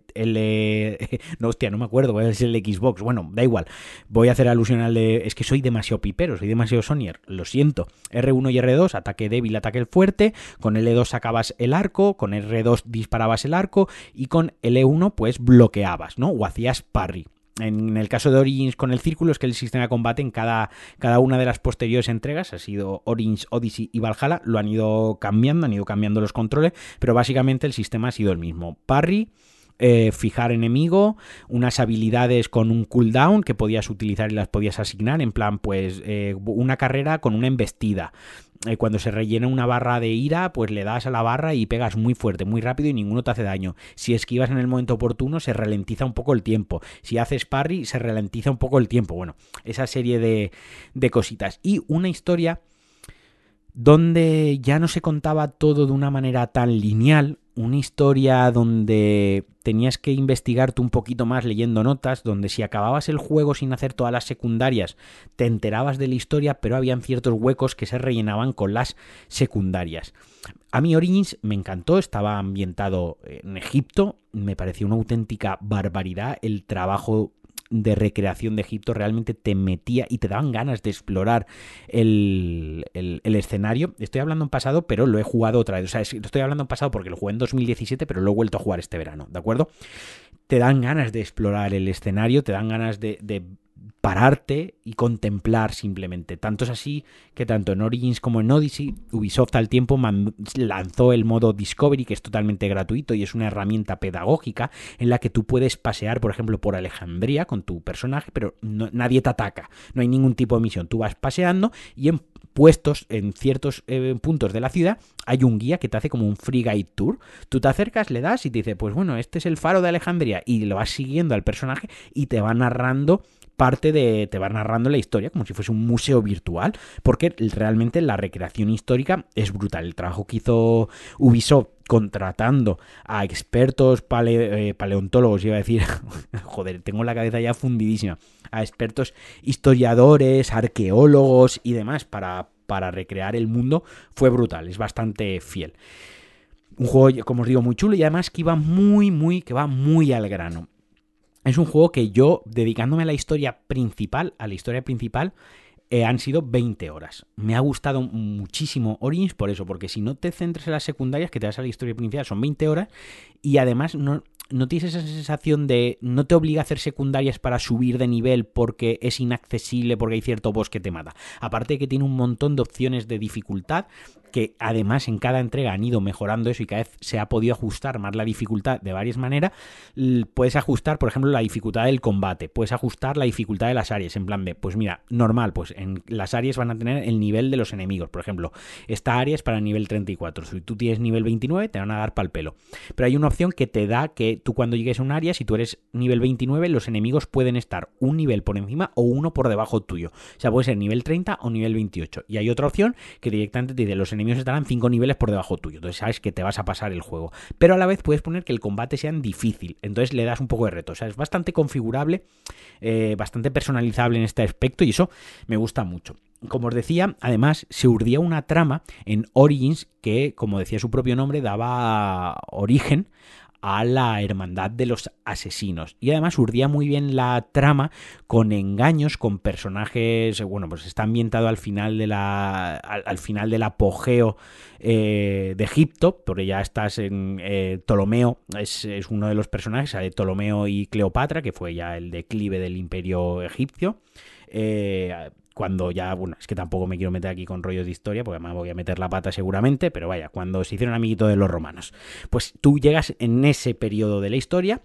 No, hostia, no me acuerdo, es el Xbox. Bueno, da igual. Voy a hacer alusión al de... Es que soy demasiado pipero, soy demasiado Sonyer, lo siento. R1 y R2, ataque débil, ataque fuerte. Con L2 sacabas el arco, con R2 disparabas el arco y con L1 pues bloqueabas, ¿no? O hacías parry. En el caso de Origins con el círculo es que el sistema de combate en cada una de las posteriores entregas, ha sido Origins, Odyssey y Valhalla, lo han ido cambiando los controles, pero básicamente el sistema ha sido el mismo. Parry, fijar enemigo, unas habilidades con un cooldown que podías utilizar y las podías asignar, en plan pues una carrera con una embestida. Cuando se rellena una barra de ira, pues le das a la barra y pegas muy fuerte, muy rápido y ninguno te hace daño. Si esquivas en el momento oportuno, se ralentiza un poco el tiempo. Si haces parry, se ralentiza un poco el tiempo. Bueno, esa serie de cositas. Y una historia donde ya no se contaba todo de una manera tan lineal, una historia donde tenías que investigarte un poquito más leyendo notas, donde si acababas el juego sin hacer todas las secundarias te enterabas de la historia, pero habían ciertos huecos que se rellenaban con las secundarias. A mí Origins me encantó, estaba ambientado en Egipto, me pareció una auténtica barbaridad el trabajo de recreación de Egipto, realmente te metía y te daban ganas de explorar el escenario. Estoy hablando en pasado, pero lo he jugado otra vez. O sea, estoy hablando en pasado porque lo jugué en 2017, pero lo he vuelto a jugar este verano, ¿de acuerdo? Te dan ganas de explorar el escenario, te dan ganas de pararte y contemplar simplemente. Tanto es así que tanto en Origins como en Odyssey, Ubisoft al tiempo lanzó el modo Discovery, que es totalmente gratuito y es una herramienta pedagógica en la que tú puedes pasear, por ejemplo, por Alejandría con tu personaje, pero no, nadie te ataca, no hay ningún tipo de misión. Tú vas paseando y en ciertos puntos de la ciudad hay un guía que te hace como un free guide tour. Tú te acercas, le das y te dice, pues bueno, este es el faro de Alejandría, y lo vas siguiendo al personaje y te va narrando la historia como si fuese un museo virtual, porque realmente la recreación histórica es brutal. El trabajo que hizo Ubisoft contratando a expertos paleontólogos, iba a decir, joder, tengo la cabeza ya fundidísima, a expertos historiadores, arqueólogos y demás para recrear el mundo, fue brutal, es bastante fiel. Un juego, como os digo, muy chulo y además que va muy al grano. Es un juego que yo, dedicándome a la historia principal, han sido 20 horas. Me ha gustado muchísimo Origins por eso, porque si no te centras en las secundarias, que te vas a la historia principal, son 20 horas y además no tienes esa sensación de... No te obliga a hacer secundarias para subir de nivel porque es inaccesible, porque hay cierto boss que te mata. Aparte de que tiene un montón de opciones de dificultad, que además en cada entrega han ido mejorando eso y cada vez se ha podido ajustar más la dificultad de varias maneras. Puedes ajustar, por ejemplo, la dificultad del combate. Puedes ajustar la dificultad de las áreas, en plan de, pues mira, normal, pues en las áreas van a tener el nivel de los enemigos. Por ejemplo, esta área es para nivel 34. Si tú tienes nivel 29, te van a dar pal pelo. Pero hay una opción que te da que tú, cuando llegues a un área, si tú eres nivel 29, los enemigos pueden estar un nivel por encima o uno por debajo tuyo. O sea, puede ser nivel 30 o nivel 28. Y hay otra opción que directamente te dice, los enemigos estarán 5 niveles por debajo tuyo. Entonces sabes que te vas a pasar el juego. Pero a la vez puedes poner que el combate sea difícil. Entonces le das un poco de reto. O sea, es bastante configurable, bastante personalizable en este aspecto y eso me gusta mucho. Como os decía, además se urdía una trama en Origins que, como decía su propio nombre, daba origen a la hermandad de los asesinos, y además urdía muy bien la trama con engaños, con personajes. Bueno, pues está ambientado al final del apogeo de Egipto, porque ya estás en Ptolomeo, es uno de los personajes, de Ptolomeo y Cleopatra, que fue ya el declive del imperio egipcio. Cuando ya, bueno, es que tampoco me quiero meter aquí con rollos de historia, porque además voy a meter la pata seguramente, pero vaya, cuando se hicieron amiguitos de los romanos. Pues tú llegas en ese periodo de la historia,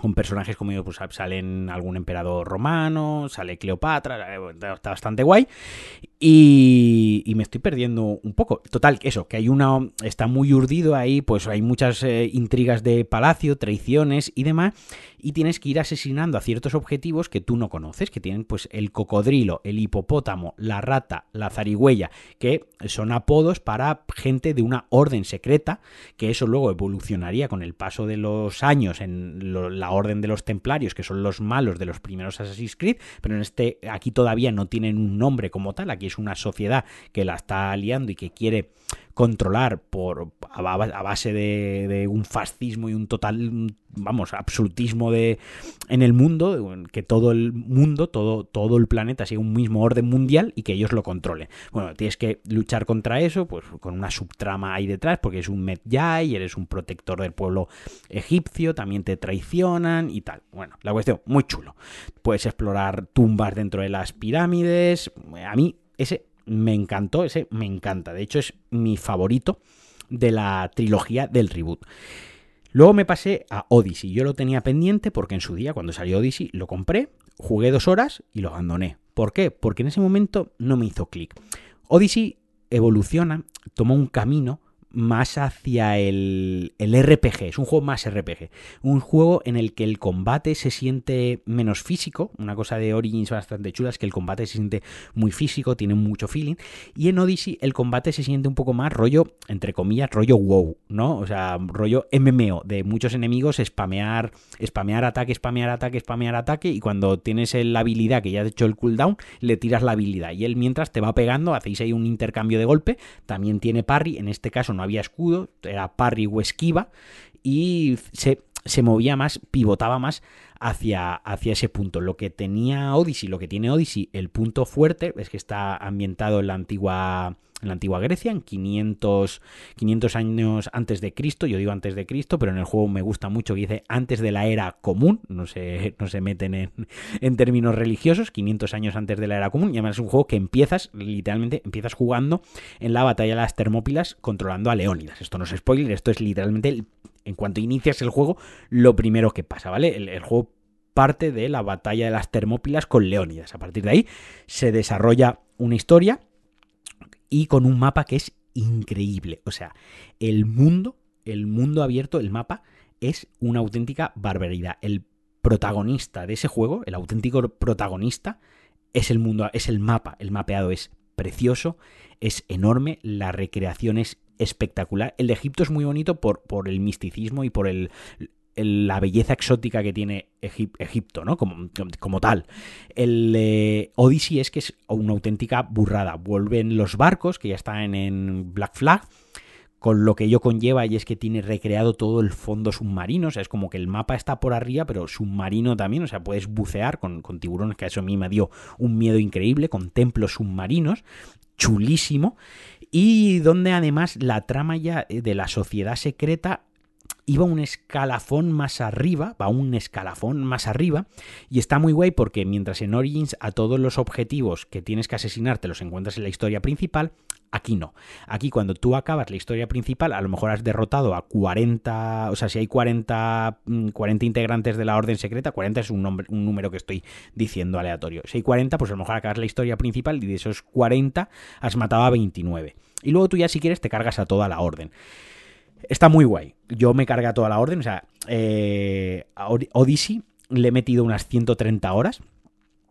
con personajes como ellos, pues salen algún emperador romano, sale Cleopatra, está bastante guay. Y me estoy perdiendo un poco. Total, eso, que hay una... Está muy urdido ahí, pues hay muchas intrigas de palacio, traiciones y demás, y tienes que ir asesinando a ciertos objetivos que tú no conoces, que tienen pues el cocodrilo, el hipopótamo, la rata, la zarigüeya, que son apodos para gente de una orden secreta, que eso luego evolucionaría con el paso de los años en la orden de los templarios, que son los malos de los primeros Assassin's Creed, pero en este aquí todavía no tienen un nombre como tal. Aquí es una sociedad que la está liando y que quiere controlar a base de un fascismo y un total, vamos, absolutismo en el mundo, que todo el mundo, todo el planeta sigue un mismo orden mundial y que ellos lo controlen. Bueno, tienes que luchar contra eso, pues con una subtrama ahí detrás, porque es un medjay, eres un protector del pueblo egipcio, también te traicionan y tal. Bueno, la cuestión, muy chulo. Puedes explorar tumbas dentro de las pirámides. A mí ese me encantó, ese me encanta. De hecho, es mi favorito de la trilogía del reboot. Luego me pasé a Odyssey. Yo lo tenía pendiente porque en su día, cuando salió Odyssey, lo compré, jugué 2 horas y lo abandoné. ¿Por qué? Porque en ese momento no me hizo clic. Odyssey evoluciona, toma un camino más hacia el RPG. Es un juego más RPG. Un juego en el que el combate se siente menos físico. Una cosa de Origins bastante chula es que el combate se siente muy físico, tiene mucho feeling. Y en Odyssey el combate se siente un poco más rollo, entre comillas, rollo WoW, ¿no? O sea, rollo MMO, de muchos enemigos, spamear ataque, y cuando tienes la habilidad, que ya has hecho el cooldown, le tiras la habilidad. Y él mientras te va pegando, hacéis ahí un intercambio de golpe. También tiene parry, en este caso no había escudo, era parry o esquiva, y se movía más, pivotaba más hacia ese punto. Lo que tiene Odyssey, el punto fuerte, es que está ambientado en la antigua en la antigua Grecia, en 500 años antes de Cristo. Yo digo antes de Cristo, pero en el juego me gusta mucho que dice antes de la era común, no se meten en términos religiosos, 500 años antes de la era común. Y además es un juego que empiezas, literalmente, empiezas jugando en la batalla de las Termópilas controlando a Leónidas. Esto no es spoiler, esto es literalmente, en cuanto inicias el juego, lo primero que pasa, ¿vale? El juego parte de la batalla de las Termópilas con Leónidas. A partir de ahí se desarrolla una historia y con un mapa que es increíble. O sea, el mundo abierto, el mapa, es una auténtica barbaridad. El protagonista de ese juego, el auténtico protagonista, es el mundo, es el mapa. El mapeado es precioso, es enorme, la recreación es espectacular. El de Egipto es muy bonito por el misticismo y por la belleza exótica que tiene Egipto, ¿no? Como tal. El Odyssey es que es una auténtica burrada. Vuelven los barcos que ya están en Black Flag, con lo que ello conlleva, y es que tiene recreado todo el fondo submarino. O sea, es como que el mapa está por arriba, pero submarino también. O sea, puedes bucear con tiburones, que a eso a mí me dio un miedo increíble, con templos submarinos, chulísimo. Y donde además la trama ya de la sociedad secreta iba un escalafón más arriba, y está muy guay porque mientras en Origins a todos los objetivos que tienes que asesinar te los encuentras en la historia principal, aquí no. Aquí cuando tú acabas la historia principal, a lo mejor has derrotado a 40, o sea, si hay 40 integrantes de la orden secreta, 40 es un número que estoy diciendo aleatorio. Si hay 40, pues a lo mejor acabas la historia principal y de esos 40 has matado a 29. Y luego tú ya, si quieres, te cargas a toda la orden. Está muy guay. Yo me cargué a toda la orden. O sea, a Odyssey le he metido unas 130 horas.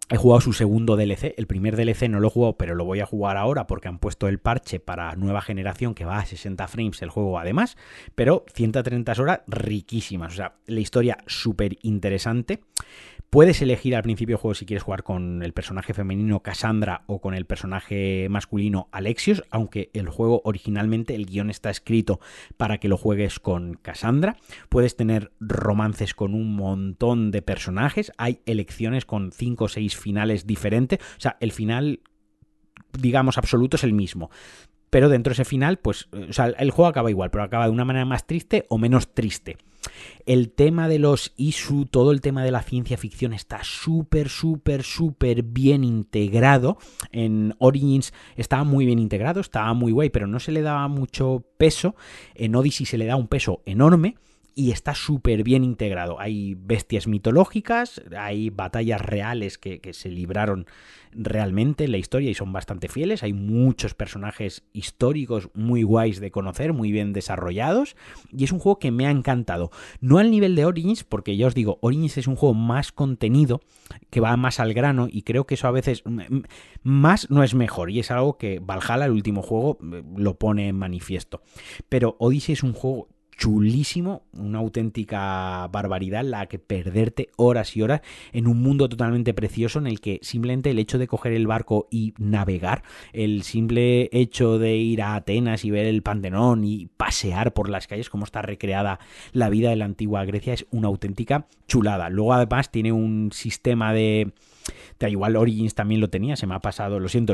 He jugado su segundo DLC. El primer DLC no lo he jugado, pero lo voy a jugar ahora porque han puesto el parche para nueva generación que va a 60 frames el juego además. Pero 130 horas riquísimas. O sea, la historia súper interesante. Puedes elegir al principio del juego si quieres jugar con el personaje femenino Cassandra o con el personaje masculino Alexios, aunque el juego originalmente, el guión está escrito para que lo juegues con Cassandra. Puedes tener romances con un montón de personajes. Hay elecciones con 5 o 6 finales diferentes. O sea, el final, digamos, absoluto es el mismo. Pero dentro de ese final, pues, o sea, el juego acaba igual, pero acaba de una manera más triste o menos triste. El tema de los ISU, todo el tema de la ciencia ficción está súper bien integrado. En Origins estaba muy bien integrado, estaba muy guay, pero no se le daba mucho peso. En Odyssey se le da un peso enorme y está súper bien integrado. Hay bestias mitológicas, hay batallas reales que se libraron realmente en la historia y son bastante fieles. Hay muchos personajes históricos muy guays de conocer, muy bien desarrollados, y es un juego que me ha encantado. No al nivel de Origins, porque ya os digo, Origins es un juego más contenido, que va más al grano, y creo que eso a veces más no es mejor, y es algo que Valhalla, el último juego, lo pone en manifiesto. Pero Odyssey es un juego chulísimo, una auténtica barbaridad en la que perderte horas y horas en un mundo totalmente precioso en el que simplemente el hecho de coger el barco y navegar, el simple hecho de ir a Atenas y ver el Pantenón y pasear por las calles, como está recreada la vida de la antigua Grecia, es una auténtica chulada. Luego además tiene un sistema de... Igual Origins también lo tenía, se me ha pasado, lo siento,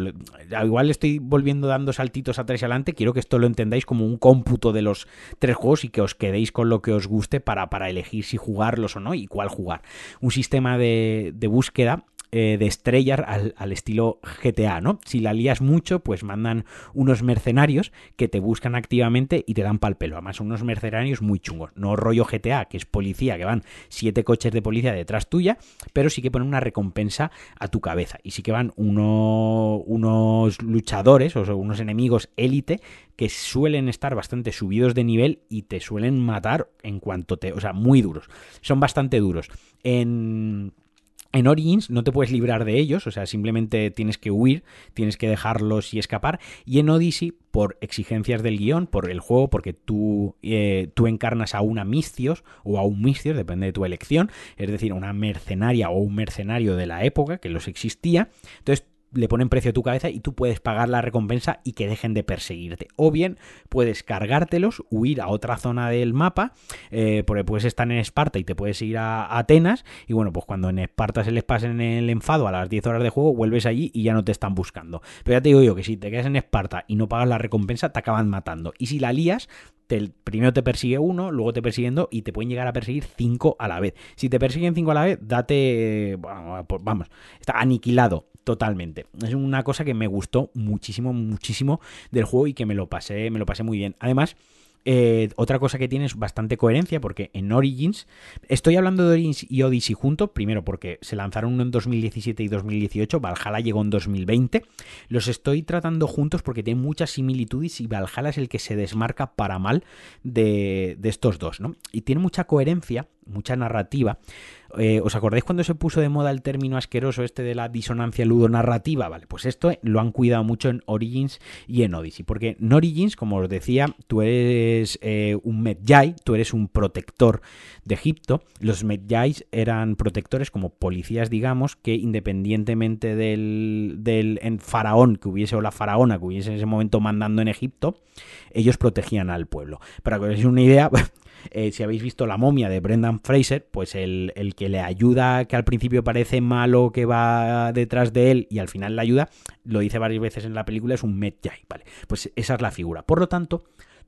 igual estoy volviendo dando saltitos atrás y adelante. Quiero que esto lo entendáis como un cómputo de los tres juegos y que os quedéis con lo que os guste para elegir si jugarlos o no y cuál jugar. Un sistema de búsqueda de estrellas al estilo GTA, ¿no? Si la lías mucho, pues mandan unos mercenarios que te buscan activamente y te dan pal pelo. Además, son unos mercenarios muy chungos. No rollo GTA, que es policía, que van 7 coches de policía detrás tuya, pero sí que ponen una recompensa a tu cabeza. Y sí que van unos luchadores, o sea, unos enemigos élite que suelen estar bastante subidos de nivel y te suelen matar en cuanto te... O sea, muy duros. Son bastante duros. En Origins no te puedes librar de ellos, o sea, simplemente tienes que huir, tienes que dejarlos y escapar. Y en Odyssey, por exigencias del guión, por el juego, porque tú encarnas a una Miscios o a un Miscios, depende de tu elección, es decir, una mercenaria o un mercenario de la época que los existía. Entonces le ponen precio a tu cabeza y tú puedes pagar la recompensa y que dejen de perseguirte. O bien puedes cargártelos, huir a otra zona del mapa, porque puedes estar en Esparta y te puedes ir a Atenas, y bueno, pues cuando en Esparta se les pasen el enfado a las 10 horas de juego, vuelves allí y ya no te están buscando. Pero ya te digo yo que si te quedas en Esparta y no pagas la recompensa, te acaban matando. Y si la lías, primero te persigue uno, luego te persiguen dos y te pueden llegar a perseguir 5 a la vez. Si te persiguen 5 a la vez, date... Vamos, está aniquilado totalmente. Es una cosa que me gustó muchísimo, muchísimo del juego y que me lo pasé muy bien. Además, otra cosa que tiene es bastante coherencia, porque en Origins, estoy hablando de Origins y Odyssey juntos, primero porque se lanzaron uno en 2017 y 2018, Valhalla llegó en 2020, los estoy tratando juntos porque tienen muchas similitudes y Valhalla es el que se desmarca para mal de estos dos, ¿no? Y tiene mucha coherencia, mucha narrativa. ¿Os acordáis cuando se puso de moda el término asqueroso este de la disonancia ludonarrativa? Vale, pues esto lo han cuidado mucho en Origins y en Odyssey, porque en Origins, como os decía, tú eres un Medjay, tú eres un protector de Egipto. Los Medjays eran protectores como policías, digamos, que independientemente del faraón que hubiese o la faraona que hubiese en ese momento mandando en Egipto, ellos protegían al pueblo. Para que os deis una idea... si habéis visto La momia de Brendan Fraser, pues el que le ayuda, que al principio parece malo, que va detrás de él y al final le ayuda, lo dice varias veces en la película, es un Medjay, ¿vale? Pues esa es la figura. Por lo tanto,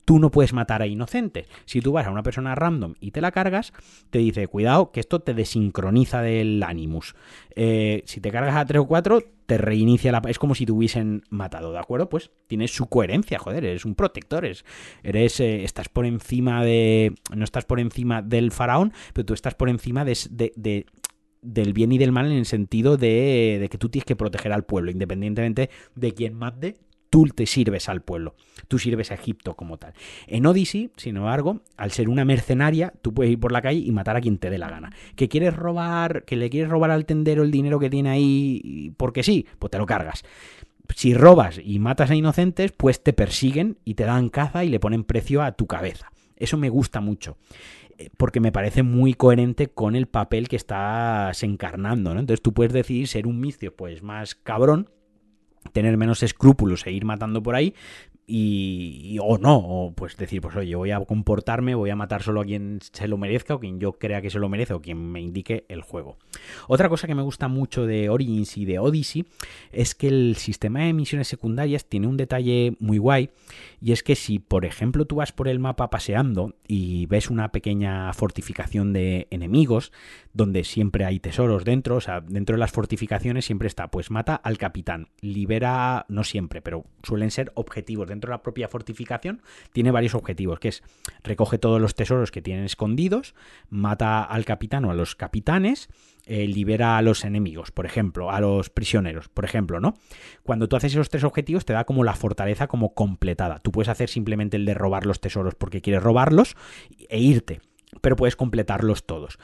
tú no puedes matar a inocentes. Si tú vas a una persona random y te la cargas, te dice, cuidado, que esto te desincroniza del Animus. Si te cargas a 3 o 4, te reinicia la... Es como si te hubiesen matado, ¿de acuerdo? Pues tienes su coherencia, joder, eres un protector. Estás por encima de... No estás por encima del faraón, pero tú estás por encima del bien y del mal, en el sentido de que tú tienes que proteger al pueblo, independientemente de quién mate. Tú te sirves al pueblo, tú sirves a Egipto como tal. En Odyssey, sin embargo, al ser una mercenaria, tú puedes ir por la calle y matar a quien te dé la gana. ¿Que quieres robar, que le quieres robar al tendero el dinero que tiene ahí porque sí? Pues te lo cargas. Si robas y matas a inocentes, pues te persiguen y te dan caza y le ponen precio a tu cabeza. Eso me gusta mucho, porque me parece muy coherente con el papel que estás encarnando, ¿no? Entonces tú puedes decidir ser un mixto, pues más cabrón, tener menos escrúpulos e ir matando por ahí o no, o pues decir, pues oye, voy a comportarme, voy a matar solo a quien se lo merezca o quien yo crea que se lo merece o quien me indique el juego. Otra cosa que me gusta mucho de Origins y de Odyssey es que el sistema de misiones secundarias tiene un detalle muy guay, y es que si, por ejemplo, tú vas por el mapa paseando y ves una pequeña fortificación de enemigos donde siempre hay tesoros dentro, o sea, dentro de las fortificaciones siempre está, pues mata al capitán, libera, no siempre, pero suelen ser objetivos dentro de la propia fortificación, tiene varios objetivos, que es recoge todos los tesoros que tienen escondidos, mata al capitán o a los capitanes, libera a los enemigos, por ejemplo, a los prisioneros, por ejemplo, ¿no? Cuando tú haces esos 3 objetivos, te da como la fortaleza como completada. Tú puedes hacer simplemente el de robar los tesoros porque quieres robarlos e irte, pero puedes completarlos todos.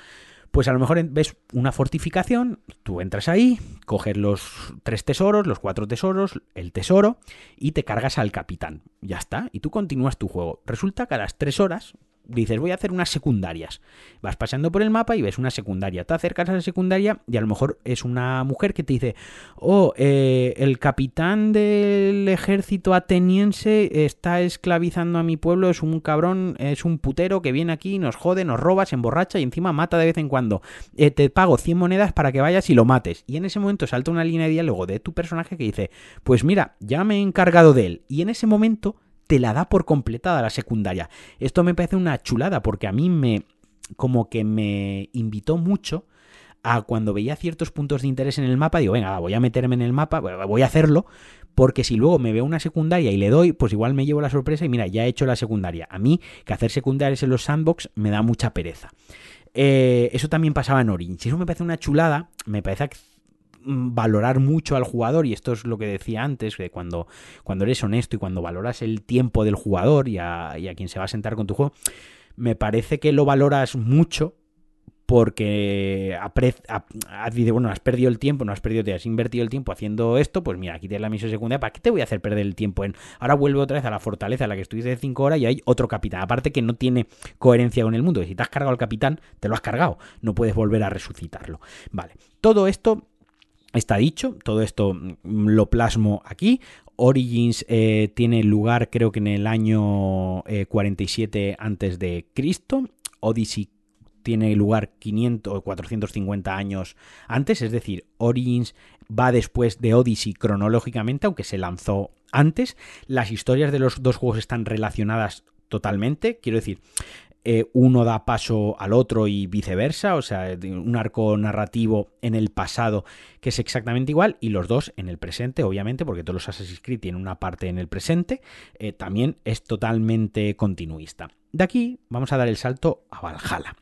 Pues a lo mejor ves una fortificación, tú entras ahí, coges los 3 tesoros, los 4 tesoros, el tesoro y te cargas al capitán. Ya está, y tú continúas tu juego. Resulta que a las 3 horas dices, voy a hacer unas secundarias. Vas paseando por el mapa y ves una secundaria. Te acercas a la secundaria y a lo mejor es una mujer que te dice, el capitán del ejército ateniense está esclavizando a mi pueblo, es un cabrón, es un putero que viene aquí, nos jode, nos roba, se emborracha y encima mata de vez en cuando. Te pago 100 monedas para que vayas y lo mates. Y en ese momento salta una línea de diálogo de tu personaje que dice, pues mira, ya me he encargado de él. Y en ese momento te la da por completada la secundaria. Esto me parece una chulada, porque a mí me invitó mucho a cuando veía ciertos puntos de interés en el mapa, digo, venga, voy a meterme en el mapa, voy a hacerlo, porque si luego me veo una secundaria y le doy, pues igual me llevo la sorpresa y mira, ya he hecho la secundaria. A mí, que hacer secundarias en los sandbox me da mucha pereza. Eso también pasaba en Origins. Eso me parece una chulada, me parece valorar mucho al jugador, y esto es lo que decía antes, que cuando eres honesto y cuando valoras el tiempo del jugador y a quien se va a sentar con tu juego, me parece que lo valoras mucho, porque has perdido el tiempo, te has invertido el tiempo haciendo esto, pues mira, aquí tienes la misión secundaria, ¿para qué te voy a hacer perder el tiempo? Ahora vuelve otra vez a la fortaleza, a la que estuviste de 5 horas y hay otro capitán, aparte que no tiene coherencia con el mundo, que si te has cargado al capitán, te lo has cargado, no puedes volver a resucitarlo. Vale, todo esto Está dicho, todo esto lo plasmo aquí. Origins tiene lugar creo que en el año 47 antes de Cristo. Odyssey tiene lugar 500 o 450 años antes, es decir, Origins va después de Odyssey cronológicamente, aunque se lanzó antes. Las historias de los dos juegos están relacionadas totalmente, quiero decir, uno da paso al otro y viceversa, o sea, un arco narrativo en el pasado que es exactamente igual, y los dos en el presente, obviamente, porque todos los Assassin's Creed tienen una parte en el presente, también es totalmente continuista. De aquí vamos a dar el salto a Valhalla.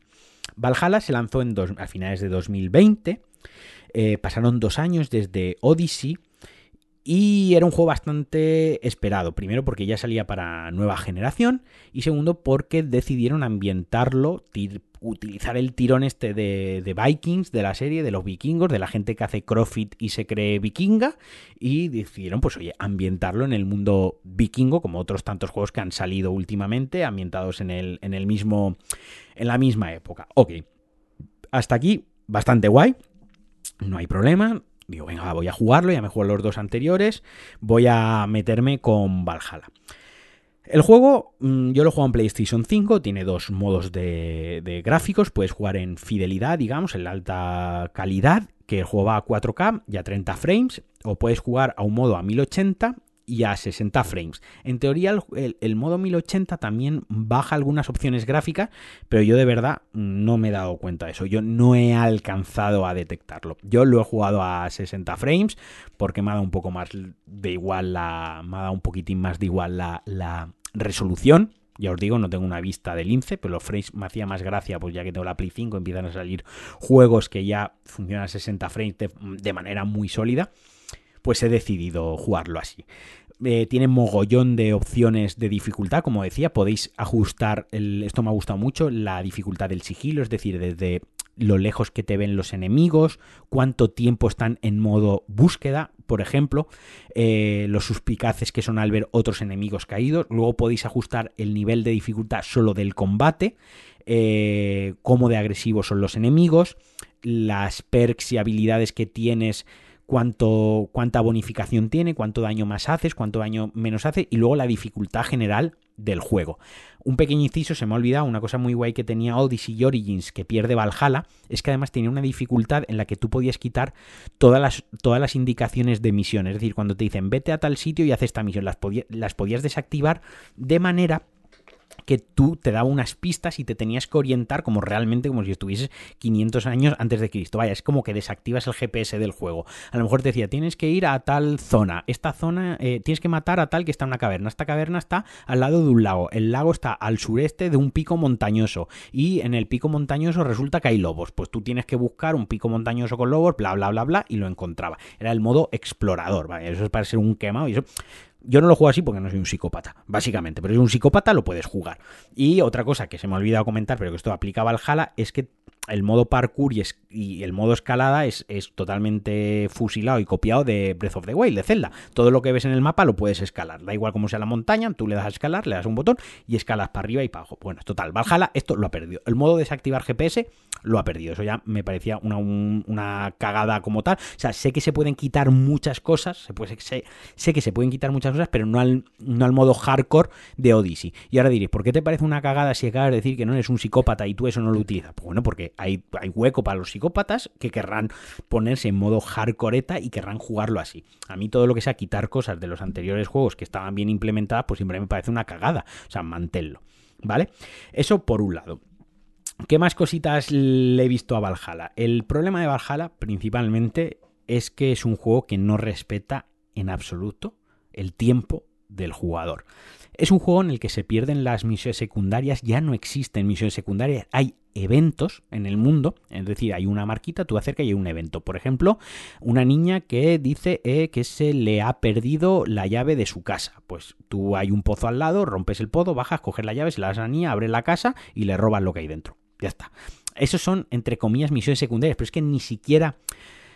Valhalla se lanzó a finales de 2020, pasaron 2 años desde Odyssey, y era un juego bastante esperado, primero porque ya salía para nueva generación y segundo porque decidieron ambientarlo, utilizar el tirón este de Vikings, de la serie, de los vikingos, de la gente que hace CrossFit y se cree vikinga, y decidieron pues oye, ambientarlo en el mundo vikingo como otros tantos juegos que han salido últimamente ambientados en la misma época. Ok, hasta aquí bastante guay, no hay problema. Digo, venga, voy a jugarlo, ya me jugué los dos anteriores, voy a meterme con Valhalla. El juego, yo lo juego en PlayStation 5, tiene 2 modos de gráficos, puedes jugar en fidelidad, digamos, en la alta calidad, que el juego va a 4K y a 30 frames, o puedes jugar a un modo a 1080 y a 60 frames. En teoría el modo 1080 también baja algunas opciones gráficas, pero yo de verdad no me he dado cuenta de eso, yo no he alcanzado a detectarlo. Yo lo he jugado a 60 frames porque me ha dado un poco más de igual me ha dado un poquitín más de igual la resolución. Ya os digo, no tengo una vista de lince, pero los frames me hacía más gracia, pues ya que tengo la Play 5 empiezan a salir juegos que ya funcionan a 60 frames de manera muy sólida. Pues he decidido jugarlo así. Tiene mogollón de opciones de dificultad, como decía, podéis ajustar, esto me ha gustado mucho, la dificultad del sigilo, es decir, desde lo lejos que te ven los enemigos, cuánto tiempo están en modo búsqueda, por ejemplo, los suspicaces que son al ver otros enemigos caídos, luego podéis ajustar el nivel de dificultad solo del combate, cómo de agresivos son los enemigos, las perks y habilidades que tienes, cuánta bonificación tiene, cuánto daño más haces, cuánto daño menos haces, y luego la dificultad general del juego. Un pequeño inciso, se me ha olvidado, una cosa muy guay que tenía Odyssey y Origins que pierde Valhalla, es que además tenía una dificultad en la que tú podías quitar todas las indicaciones de misión, es decir, cuando te dicen vete a tal sitio y haz esta misión, las podías desactivar de manera que tú te daba unas pistas y te tenías que orientar como realmente como si estuvieses 500 años antes de Cristo. Vaya, es como que desactivas el GPS del juego. A lo mejor te decía, tienes que ir a tal zona. Esta zona, tienes que matar a tal que está en una caverna. Esta caverna está al lado de un lago. El lago está al sureste de un pico montañoso. Y en el pico montañoso resulta que hay lobos. Pues tú tienes que buscar un pico montañoso con lobos, bla, bla, bla, bla, y lo encontraba. Era el modo explorador. Vaya, eso es para ser un quemado y eso... Yo no lo juego así porque no soy un psicópata, básicamente, pero si eres un psicópata lo puedes jugar. Y otra cosa que se me ha olvidado comentar, pero que esto aplica a Valhalla, es que el modo parkour y el modo escalada es totalmente fusilado y copiado de Breath of the Wild, de Zelda. Todo lo que ves en el mapa lo puedes escalar, da igual cómo sea la montaña, tú le das a escalar, le das un botón y escalas para arriba y para abajo. Bueno, total, Valhalla esto lo ha perdido, el modo desactivar GPS lo ha perdido, eso ya me parecía una cagada como tal. O sea, sé que se pueden quitar muchas cosas, sé que se pueden quitar muchas cosas, pero no al modo hardcore de Odyssey. Y ahora diréis, ¿por qué te parece una cagada si acabas de decir que no eres un psicópata y tú eso no lo utilizas? Pues bueno, porque hay hueco para los psicópatas que querrán ponerse en modo hardcoreta y querrán jugarlo así. A mí todo lo que sea quitar cosas de los anteriores juegos que estaban bien implementadas, pues siempre me parece una cagada. O sea, manténlo, ¿vale? Eso por un lado. ¿Qué más cositas le he visto a Valhalla? El problema de Valhalla, principalmente, es que es un juego que no respeta en absoluto el tiempo del jugador. Es un juego en el que se pierden las misiones secundarias, ya no existen misiones secundarias, hay eventos en el mundo, es decir, hay una marquita, tú acercas y hay un evento. Por ejemplo, una niña que dice que se le ha perdido la llave de su casa. Pues tú hay un pozo al lado, rompes el pozo, bajas, coges la llave, se la das a la niña, abres la casa y le robas lo que hay dentro. Ya está. Esos son, entre comillas, misiones secundarias, pero es que ni siquiera...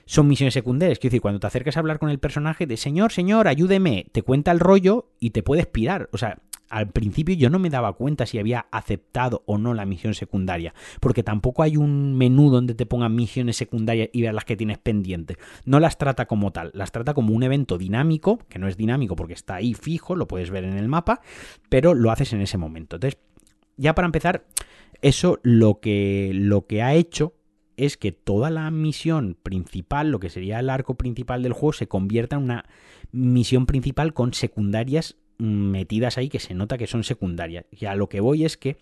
son misiones secundarias, quiero decir, cuando te acercas a hablar con el personaje de señor, ayúdeme, te cuenta el rollo y te puedes pirar, o sea, al principio yo no me daba cuenta si había aceptado o no la misión secundaria, porque tampoco hay un menú donde te pongan misiones secundarias y veas las que tienes pendientes. No las trata como tal, las trata como un evento dinámico, que no es dinámico porque está ahí fijo, lo puedes ver en el mapa, pero lo haces en ese momento. Entonces, ya para empezar, eso lo que ha hecho es que toda la misión principal, lo que sería el arco principal del juego, se convierta en una misión principal con secundarias metidas ahí, que se nota que son secundarias. Y a lo que voy es que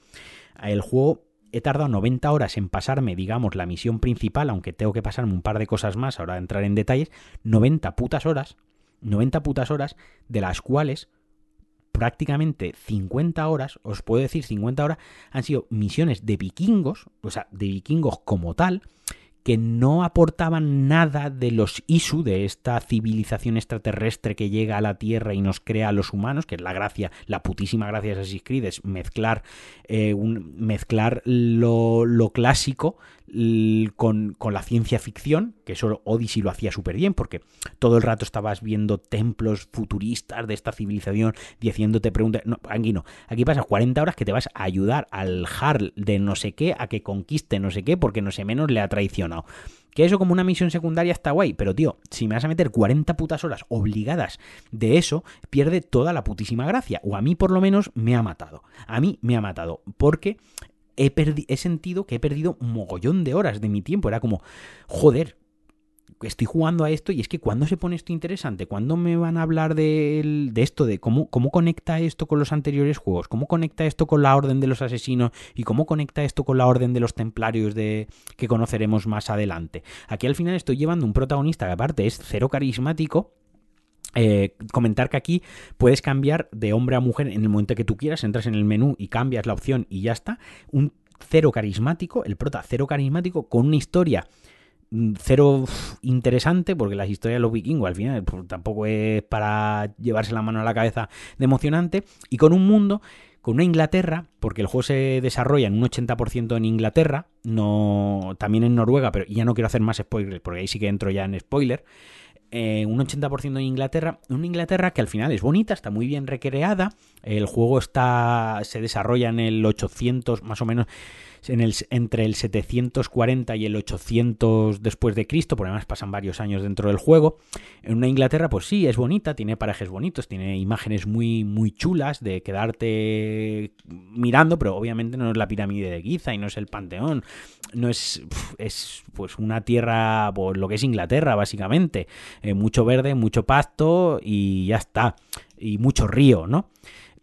el juego, he tardado 90 horas en pasarme, digamos, la misión principal, aunque tengo que pasarme un par de cosas más, ahora entrar en detalles, 90 putas horas, de las cuales prácticamente 50 horas, os puedo decir 50 horas, han sido misiones de vikingos, o sea, de vikingos como tal, que no aportaban nada de los Isu, de esta civilización extraterrestre que llega a la Tierra y nos crea a los humanos, que es la gracia, la putísima gracia de Assassin's Creed, es mezclar lo clásico con la ciencia ficción, que eso Odyssey lo hacía súper bien, porque todo el rato estabas viendo templos futuristas de esta civilización diciéndote preguntas. No, aquí no. Aquí pasas 40 horas que te vas a ayudar al Jarl de no sé qué a que conquiste no sé qué porque no sé menos le ha traicionado. Que eso como una misión secundaria está guay, pero tío, si me vas a meter 40 putas horas obligadas de eso, pierde toda la putísima gracia. O a mí por lo menos me ha matado. A mí me ha matado porque he sentido que he perdido un mogollón de horas de mi tiempo. Era como, joder, estoy jugando a esto y es que ¿cuándo se pone esto interesante? ¿Cuándo me van a hablar de esto? De cómo conecta esto con los anteriores juegos? ¿Cómo conecta esto con la Orden de los Asesinos? ¿Y cómo conecta esto con la Orden de los Templarios que conoceremos más adelante? Aquí al final estoy llevando un protagonista que aparte es cero carismático. Comentar que aquí puedes cambiar de hombre a mujer en el momento que tú quieras, entras en el menú y cambias la opción y ya está. Un cero carismático, el prota cero carismático, con una historia cero interesante, porque las historias de los vikingos al final pues, tampoco es para llevarse la mano a la cabeza de emocionante, y con un mundo, con una Inglaterra, porque el juego se desarrolla en un 80% en Inglaterra, no, también en Noruega, pero ya no quiero hacer más spoilers porque ahí sí que entro ya en spoiler. Un 80% de Inglaterra, una Inglaterra que al final es bonita, está muy bien recreada, el juego se desarrolla en el 800 más o menos, entre el 740 y el 800 después de Cristo, por además pasan varios años dentro del juego. En una Inglaterra pues sí, es bonita, tiene parajes bonitos, tiene imágenes muy, muy chulas de quedarte mirando, pero obviamente no es la pirámide de Giza y no es el Panteón, no es pues una tierra, pues, lo que es Inglaterra básicamente. Mucho verde, mucho pasto y ya está, y mucho río, ¿no?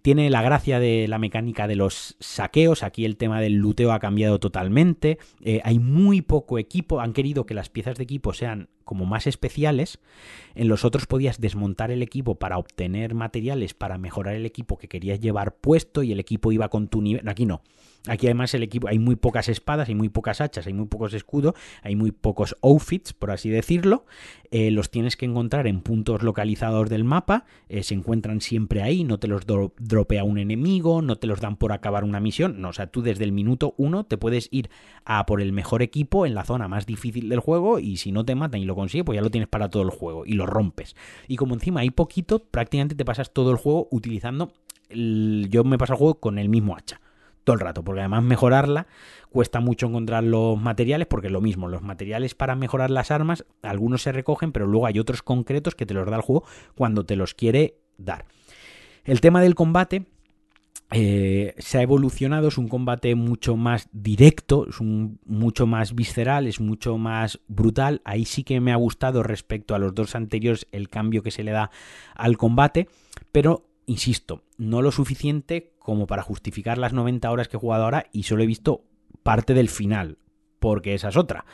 Tiene la gracia de la mecánica de los saqueos, aquí el tema del luteo ha cambiado totalmente, hay muy poco equipo, han querido que las piezas de equipo sean como más especiales. En los otros podías desmontar el equipo para obtener materiales para mejorar el equipo que querías llevar puesto y el equipo iba con tu nivel. Aquí no. Aquí además el equipo, hay muy pocas espadas, hay muy pocas hachas, hay muy pocos escudos, hay muy pocos outfits, por así decirlo. Los tienes que encontrar en puntos localizados del mapa, se encuentran siempre ahí, no te los dropea un enemigo, no te los dan por acabar una misión, no, o sea, tú desde el minuto 1 te puedes ir a por el mejor equipo en la zona más difícil del juego y si no te matan y lo consigue, pues ya lo tienes para todo el juego y lo rompes. Y como encima hay poquito, prácticamente te pasas todo el juego utilizando yo me paso el juego con el mismo hacha todo el rato, porque además mejorarla cuesta mucho, encontrar los materiales, porque es lo mismo, los materiales para mejorar las armas algunos se recogen, pero luego hay otros concretos que te los da el juego cuando te los quiere dar. El tema del combate se ha evolucionado, es un combate mucho más directo, es mucho más visceral, es mucho más brutal. Ahí sí que me ha gustado respecto a los dos anteriores el cambio que se le da al combate, pero insisto, no lo suficiente como para justificar las 90 horas que he jugado ahora y solo he visto parte del final, porque esa es otra.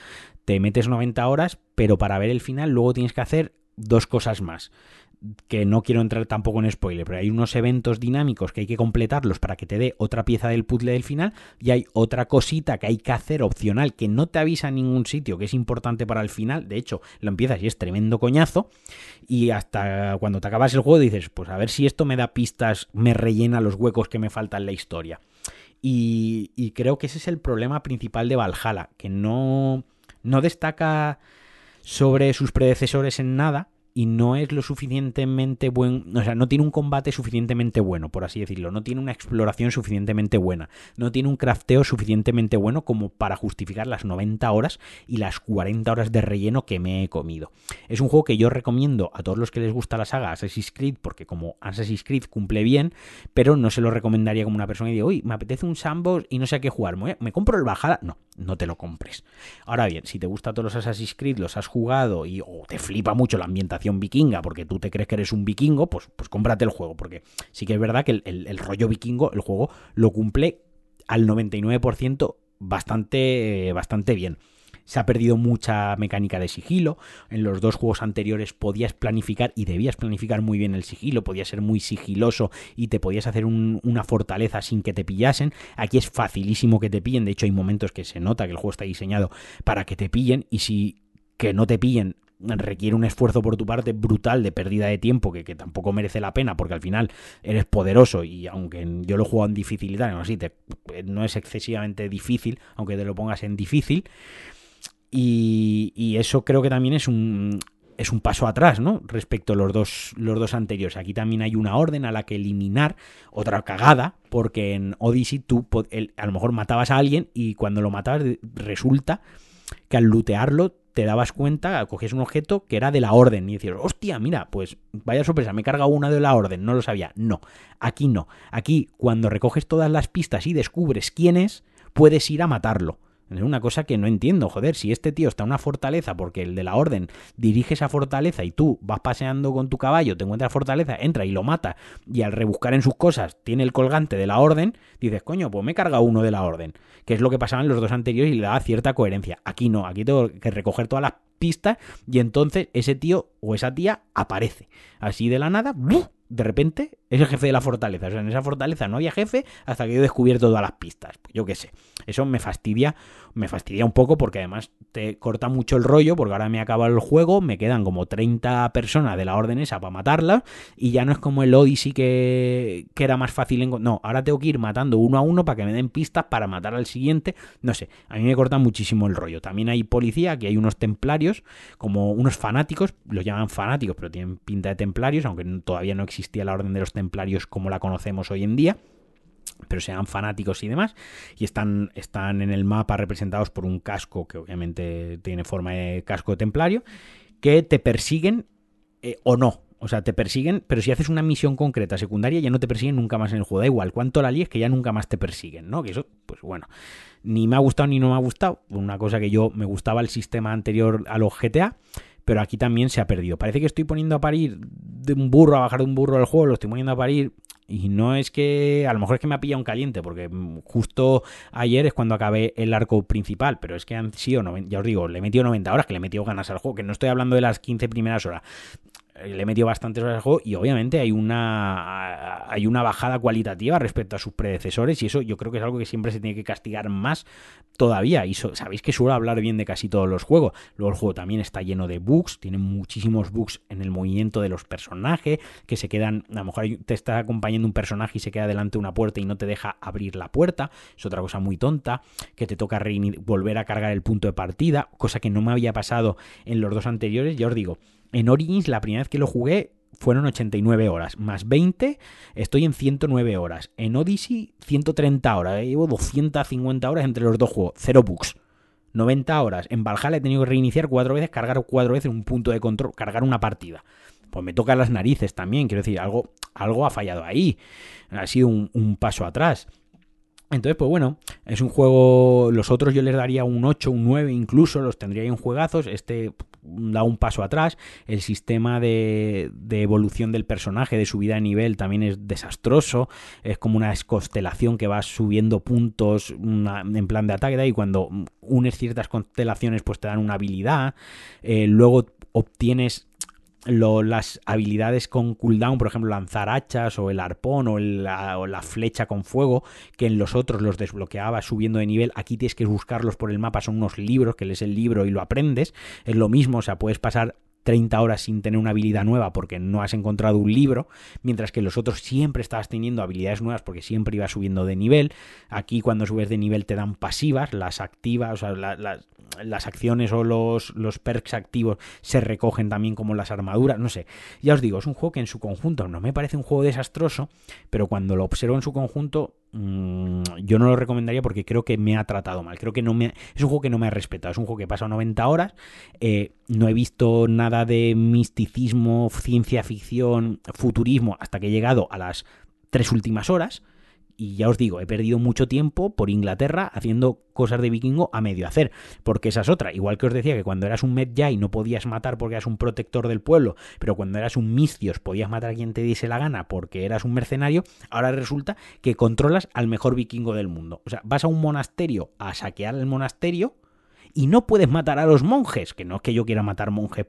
Te metes 90 horas, pero para ver el final luego tienes que hacer dos cosas más, que no quiero entrar tampoco en spoiler, pero hay unos eventos dinámicos que hay que completarlos para que te dé otra pieza del puzzle del final, y hay otra cosita que hay que hacer opcional que no te avisa en ningún sitio, que es importante para el final. De hecho, lo empiezas y es tremendo coñazo, y hasta cuando te acabas el juego dices, pues a ver si esto me da pistas, me rellena los huecos que me faltan en la historia. Y creo que ese es el problema principal de Valhalla, que no destaca sobre sus predecesores en nada. y no es lo suficientemente buen, o sea, no tiene un combate suficientemente bueno, por así decirlo, no tiene una exploración suficientemente buena, no tiene un crafteo suficientemente bueno como para justificar las 90 horas y las 40 horas de relleno que me he comido. Es un juego que yo recomiendo a todos los que les gusta la saga Assassin's Creed, porque como Assassin's Creed cumple bien, pero no se lo recomendaría como una persona y digo, uy, me apetece un sandbox y no sé a qué jugar, me compro el Valhalla. No, no te lo compres. Ahora bien, si te gusta todos los Assassin's Creed, los has jugado y te flipa mucho la ambientación vikinga porque tú te crees que eres un vikingo, pues cómprate el juego, porque sí que es verdad que el rollo vikingo, el juego lo cumple al 99% bastante bien. Se ha perdido mucha mecánica de sigilo. En los dos juegos anteriores podías planificar y debías planificar muy bien el sigilo. Podías ser muy sigiloso y te podías hacer una fortaleza sin que te pillasen. Aquí es facilísimo que te pillen. De hecho, hay momentos que se nota que el juego está diseñado para que te pillen. Y si que no te pillen requiere un esfuerzo por tu parte brutal de pérdida de tiempo que tampoco merece la pena, porque al final eres poderoso y aunque yo lo he jugado en dificultad, no es excesivamente difícil, aunque te lo pongas en difícil. Y eso creo que también es un paso atrás, ¿no? Respecto a los dos anteriores. Aquí también hay una orden a la que eliminar, otra cagada, porque en Odyssey tú a lo mejor matabas a alguien y cuando lo matabas resulta que al lootearlo te dabas cuenta, cogías un objeto que era de la orden y decías, hostia, mira, pues vaya sorpresa, me he cargado una de la orden, no lo sabía. No, aquí no. Aquí cuando recoges todas las pistas y descubres quién es, puedes ir a matarlo. Es una cosa que no entiendo, joder, si este tío está en una fortaleza porque el de la orden dirige esa fortaleza y tú vas paseando con tu caballo, te encuentras fortaleza, entra y lo mata y al rebuscar en sus cosas tiene el colgante de la orden, dices, coño, pues me he cargado uno de la orden, que es lo que pasaba en los dos anteriores y le daba cierta coherencia. Aquí no, aquí tengo que recoger todas las pistas y entonces ese tío o esa tía aparece así de la nada, ¡buf! De repente es el jefe de la fortaleza. O sea, en esa fortaleza no había jefe hasta que yo he descubierto todas las pistas. Pues yo qué sé. Eso me fastidia un poco porque además te corta mucho el rollo porque ahora me ha acabado el juego, me quedan como 30 personas de la orden esa para matarlas y ya no es como el Odyssey que era más fácil. No, ahora tengo que ir matando uno a uno para que me den pistas para matar al siguiente. No sé, a mí me corta muchísimo el rollo. También hay policía, aquí hay unos templarios, como unos fanáticos, los llaman fanáticos, pero tienen pinta de templarios, aunque todavía no existía la orden de los templarios como la conocemos hoy en día, pero sean fanáticos y demás, y están en el mapa representados por un casco que obviamente tiene forma de casco de templario, que te persiguen o no. O sea, te persiguen, pero si haces una misión concreta, secundaria, ya no te persiguen nunca más en el juego. Da igual cuánto la líes, que ya nunca más te persiguen, ¿no? Que eso, pues bueno, ni me ha gustado ni no me ha gustado. Una cosa que yo me gustaba el sistema anterior a los GTA, pero aquí también se ha perdido. Parece que estoy poniendo a parir de un burro, a bajar de un burro al juego, lo estoy poniendo a parir. Y no es que... A lo mejor es que me ha pillado un caliente, porque justo ayer es cuando acabé el arco principal, pero es que han sido... Ya os digo, le he metido 90 horas, que le he metido ganas al juego, que no estoy hablando de las 15 primeras horas. Le he metido bastantes horas al juego y obviamente hay una bajada cualitativa respecto a sus predecesores y eso yo creo que es algo que siempre se tiene que castigar más todavía. Y sabéis que suelo hablar bien de casi todos los juegos. Luego el juego también está lleno de bugs, tiene muchísimos bugs en el movimiento de los personajes que se quedan, a lo mejor te está acompañando un personaje y se queda delante de una puerta y no te deja abrir la puerta, es otra cosa muy tonta, que te toca volver a cargar el punto de partida, cosa que no me había pasado en los dos anteriores. Ya os digo, en Origins la primera vez que lo jugué fueron 89 horas, más 20 estoy en 109 horas, en Odyssey 130 horas, llevo 250 horas entre los dos juegos, 0 bugs, 90 horas, en Valhalla he tenido que reiniciar 4 veces, cargar 4 veces un punto de control, cargar una partida, pues me toca las narices también, quiero decir, algo ha fallado ahí, ha sido un paso atrás. Entonces, pues bueno, es un juego... Los otros yo les daría un 8, un 9 incluso, los tendría en juegazos. Este da un paso atrás. El sistema de evolución del personaje, de subida de nivel, también es desastroso. Es como una constelación que va subiendo puntos en plan de ataque. Y cuando unes ciertas constelaciones, pues te dan una habilidad. Luego obtienes... las habilidades con cooldown, por ejemplo lanzar hachas o el arpón o la flecha con fuego, que en los otros los desbloqueaba subiendo de nivel. Aquí tienes que buscarlos por el mapa, son unos libros que lees el libro y lo aprendes, es lo mismo, o sea, puedes pasar 30 horas sin tener una habilidad nueva porque no has encontrado un libro, mientras que los otros siempre estabas teniendo habilidades nuevas porque siempre ibas subiendo de nivel. Aquí cuando subes de nivel te dan pasivas, las activas, o sea, las acciones o los perks activos se recogen también como las armaduras, no sé. Ya os digo, es un juego que en su conjunto no me parece un juego desastroso, pero cuando lo observo en su conjunto yo no lo recomendaría porque creo que me ha tratado mal, creo que es un juego que no me ha respetado, es un juego que he pasado 90 horas, no he visto nada de misticismo, ciencia ficción, futurismo hasta que he llegado a las 3 últimas horas. Y ya os digo, he perdido mucho tiempo por Inglaterra haciendo cosas de vikingo a medio hacer, porque esa es otra. Igual que os decía que cuando eras un Medjay no podías matar porque eras un protector del pueblo, pero cuando eras un Miscios podías matar a quien te diese la gana porque eras un mercenario, ahora resulta que controlas al mejor vikingo del mundo. O sea, vas a un monasterio a saquear el monasterio y no puedes matar a los monjes, que no es que yo quiera matar monjes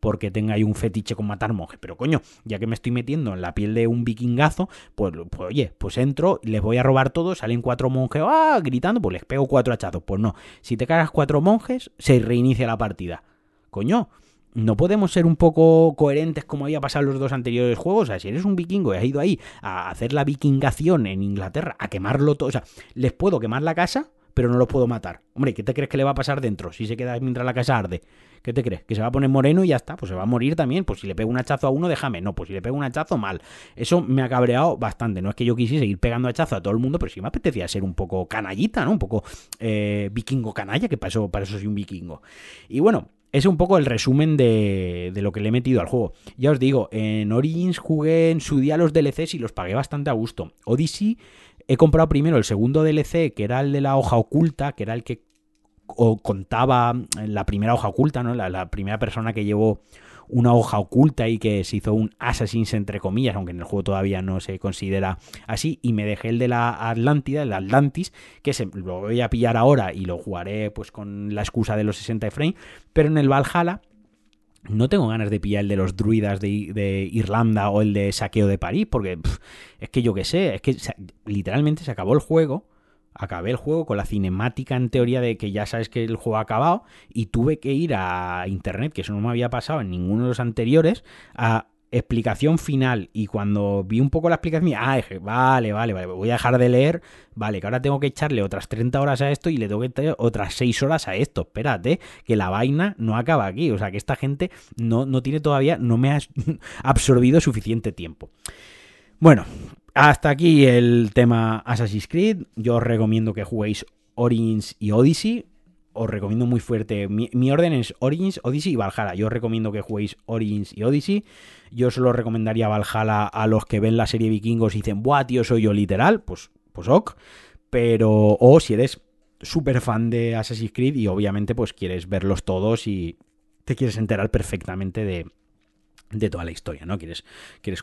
porque tenga ahí un fetiche con matar monjes, pero coño, ya que me estoy metiendo en la piel de un vikingazo, pues oye, pues entro, les voy a robar todo, salen 4 monjes gritando, pues les pego 4 hachazos. Pues no, si te cargas 4 monjes, se reinicia la partida. Coño, ¿no podemos ser un poco coherentes como había pasado en los 2 anteriores juegos? O sea, si eres un vikingo y has ido ahí a hacer la vikingación en Inglaterra, a quemarlo todo, o sea, les puedo quemar la casa, pero no los puedo matar. Hombre, ¿qué te crees que le va a pasar dentro si se queda mientras la casa arde? ¿Qué te crees? ¿Que se va a poner moreno y ya está? Pues se va a morir también. Pues si le pego un hachazo a uno, déjame. No, pues si le pego un hachazo, mal. Eso me ha cabreado bastante. No es que yo quisiese ir pegando hachazo a todo el mundo, pero sí me apetecía ser un poco canallita, ¿no? Un poco vikingo canalla, que para eso soy un vikingo. Y bueno, es un poco el resumen de lo que le he metido al juego. Ya os digo, en Origins jugué en su día los DLCs y los pagué bastante a gusto. Odyssey he comprado primero el segundo DLC, que era el de la hoja oculta, que era el que contaba la primera hoja oculta, ¿no? La primera persona que llevó una hoja oculta y que se hizo un Assassin's, entre comillas, aunque en el juego todavía no se considera así. Y me dejé el de la Atlántida, el Atlantis, que lo voy a pillar ahora y lo jugaré pues con la excusa de los 60 frames. Pero en el Valhalla no tengo ganas de pillar el de los druidas de Irlanda o el de saqueo de París, porque es que yo qué sé, es que literalmente se acabó el juego. Acabé el juego con la cinemática en teoría de que ya sabes que el juego ha acabado y tuve que ir a internet, que eso no me había pasado en ninguno de los anteriores, a explicación final. Y cuando vi un poco la explicación, dije, vale, voy a dejar de leer, vale, que ahora tengo que echarle otras 30 horas a esto y le tengo que echar otras 6 horas a esto. Espérate, que la vaina no acaba aquí. O sea, que esta gente no tiene todavía, no me ha absorbido suficiente tiempo. Bueno, hasta aquí el tema Assassin's Creed. Yo os recomiendo que juguéis Origins y Odyssey. Os recomiendo muy fuerte. Mi orden es Origins, Odyssey y Valhalla. Yo os recomiendo que juguéis Origins y Odyssey. Yo solo recomendaría Valhalla a los que ven la serie Vikingos y dicen, ¡buah, tío, soy yo literal! Pues ok. Pero, o si eres súper fan de Assassin's Creed y obviamente pues quieres verlos todos y te quieres enterar perfectamente de toda la historia, ¿no? Quieres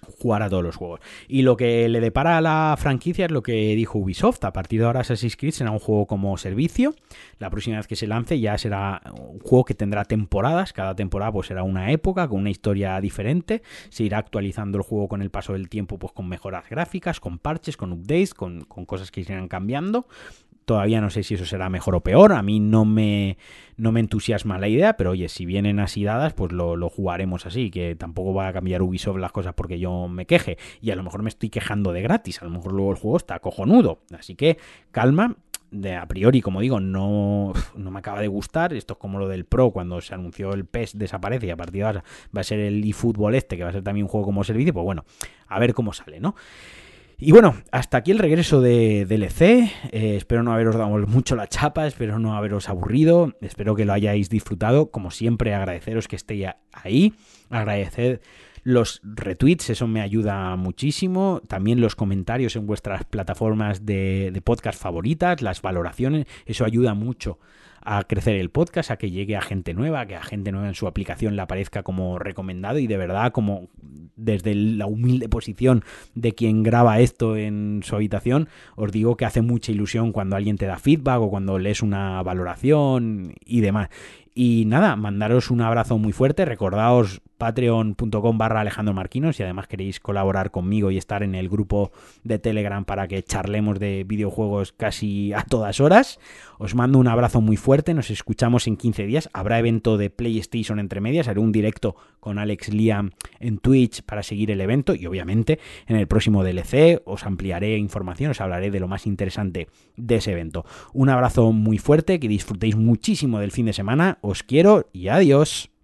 jugar a todos los juegos. Y lo que le depara a la franquicia es lo que dijo Ubisoft. A partir de ahora Assassin's Creed será un juego como servicio. La próxima vez que se lance ya será un juego que tendrá temporadas. Cada temporada pues será una época con una historia diferente. Se irá actualizando el juego con el paso del tiempo, pues con mejoras gráficas, con parches, con updates, con cosas que irán cambiando. Todavía no sé si eso será mejor o peor. A mí no me entusiasma la idea, pero oye, si vienen así dadas, pues lo jugaremos así, que tampoco va a cambiar Ubisoft las cosas porque yo me queje. Y a lo mejor me estoy quejando de gratis, a lo mejor luego el juego está cojonudo. Así que calma. A priori, como digo, no me acaba de gustar. Esto es como lo del Pro, cuando se anunció el PES desaparece y a partir de ahora va a ser el eFootball que va a ser también un juego como servicio. Pues bueno, a ver cómo sale, ¿no? Y bueno, hasta aquí el regreso de DLC, espero no haberos dado mucho la chapa, espero no haberos aburrido, espero que lo hayáis disfrutado. Como siempre, agradeceros que estéis ahí, agradecer los retweets, eso me ayuda muchísimo, también los comentarios en vuestras plataformas de podcast favoritas, las valoraciones, eso ayuda mucho a crecer el podcast, a que llegue a gente nueva, que a gente nueva en su aplicación le aparezca como recomendado. Y de verdad, como desde la humilde posición de quien graba esto en su habitación, os digo que hace mucha ilusión cuando alguien te da feedback o cuando lees una valoración y demás. Y nada, mandaros un abrazo muy fuerte, recordaos patreon.com/AlejandroMarquino, si además queréis colaborar conmigo y estar en el grupo de Telegram para que charlemos de videojuegos casi a todas horas. Os mando un abrazo muy fuerte, nos escuchamos en 15 días, habrá evento de PlayStation entre medias, haré un directo con Alex Liam en Twitch para seguir el evento y obviamente en el próximo DLC os ampliaré información, os hablaré de lo más interesante de ese evento. Un abrazo muy fuerte, que disfrutéis muchísimo del fin de semana, os quiero y adiós.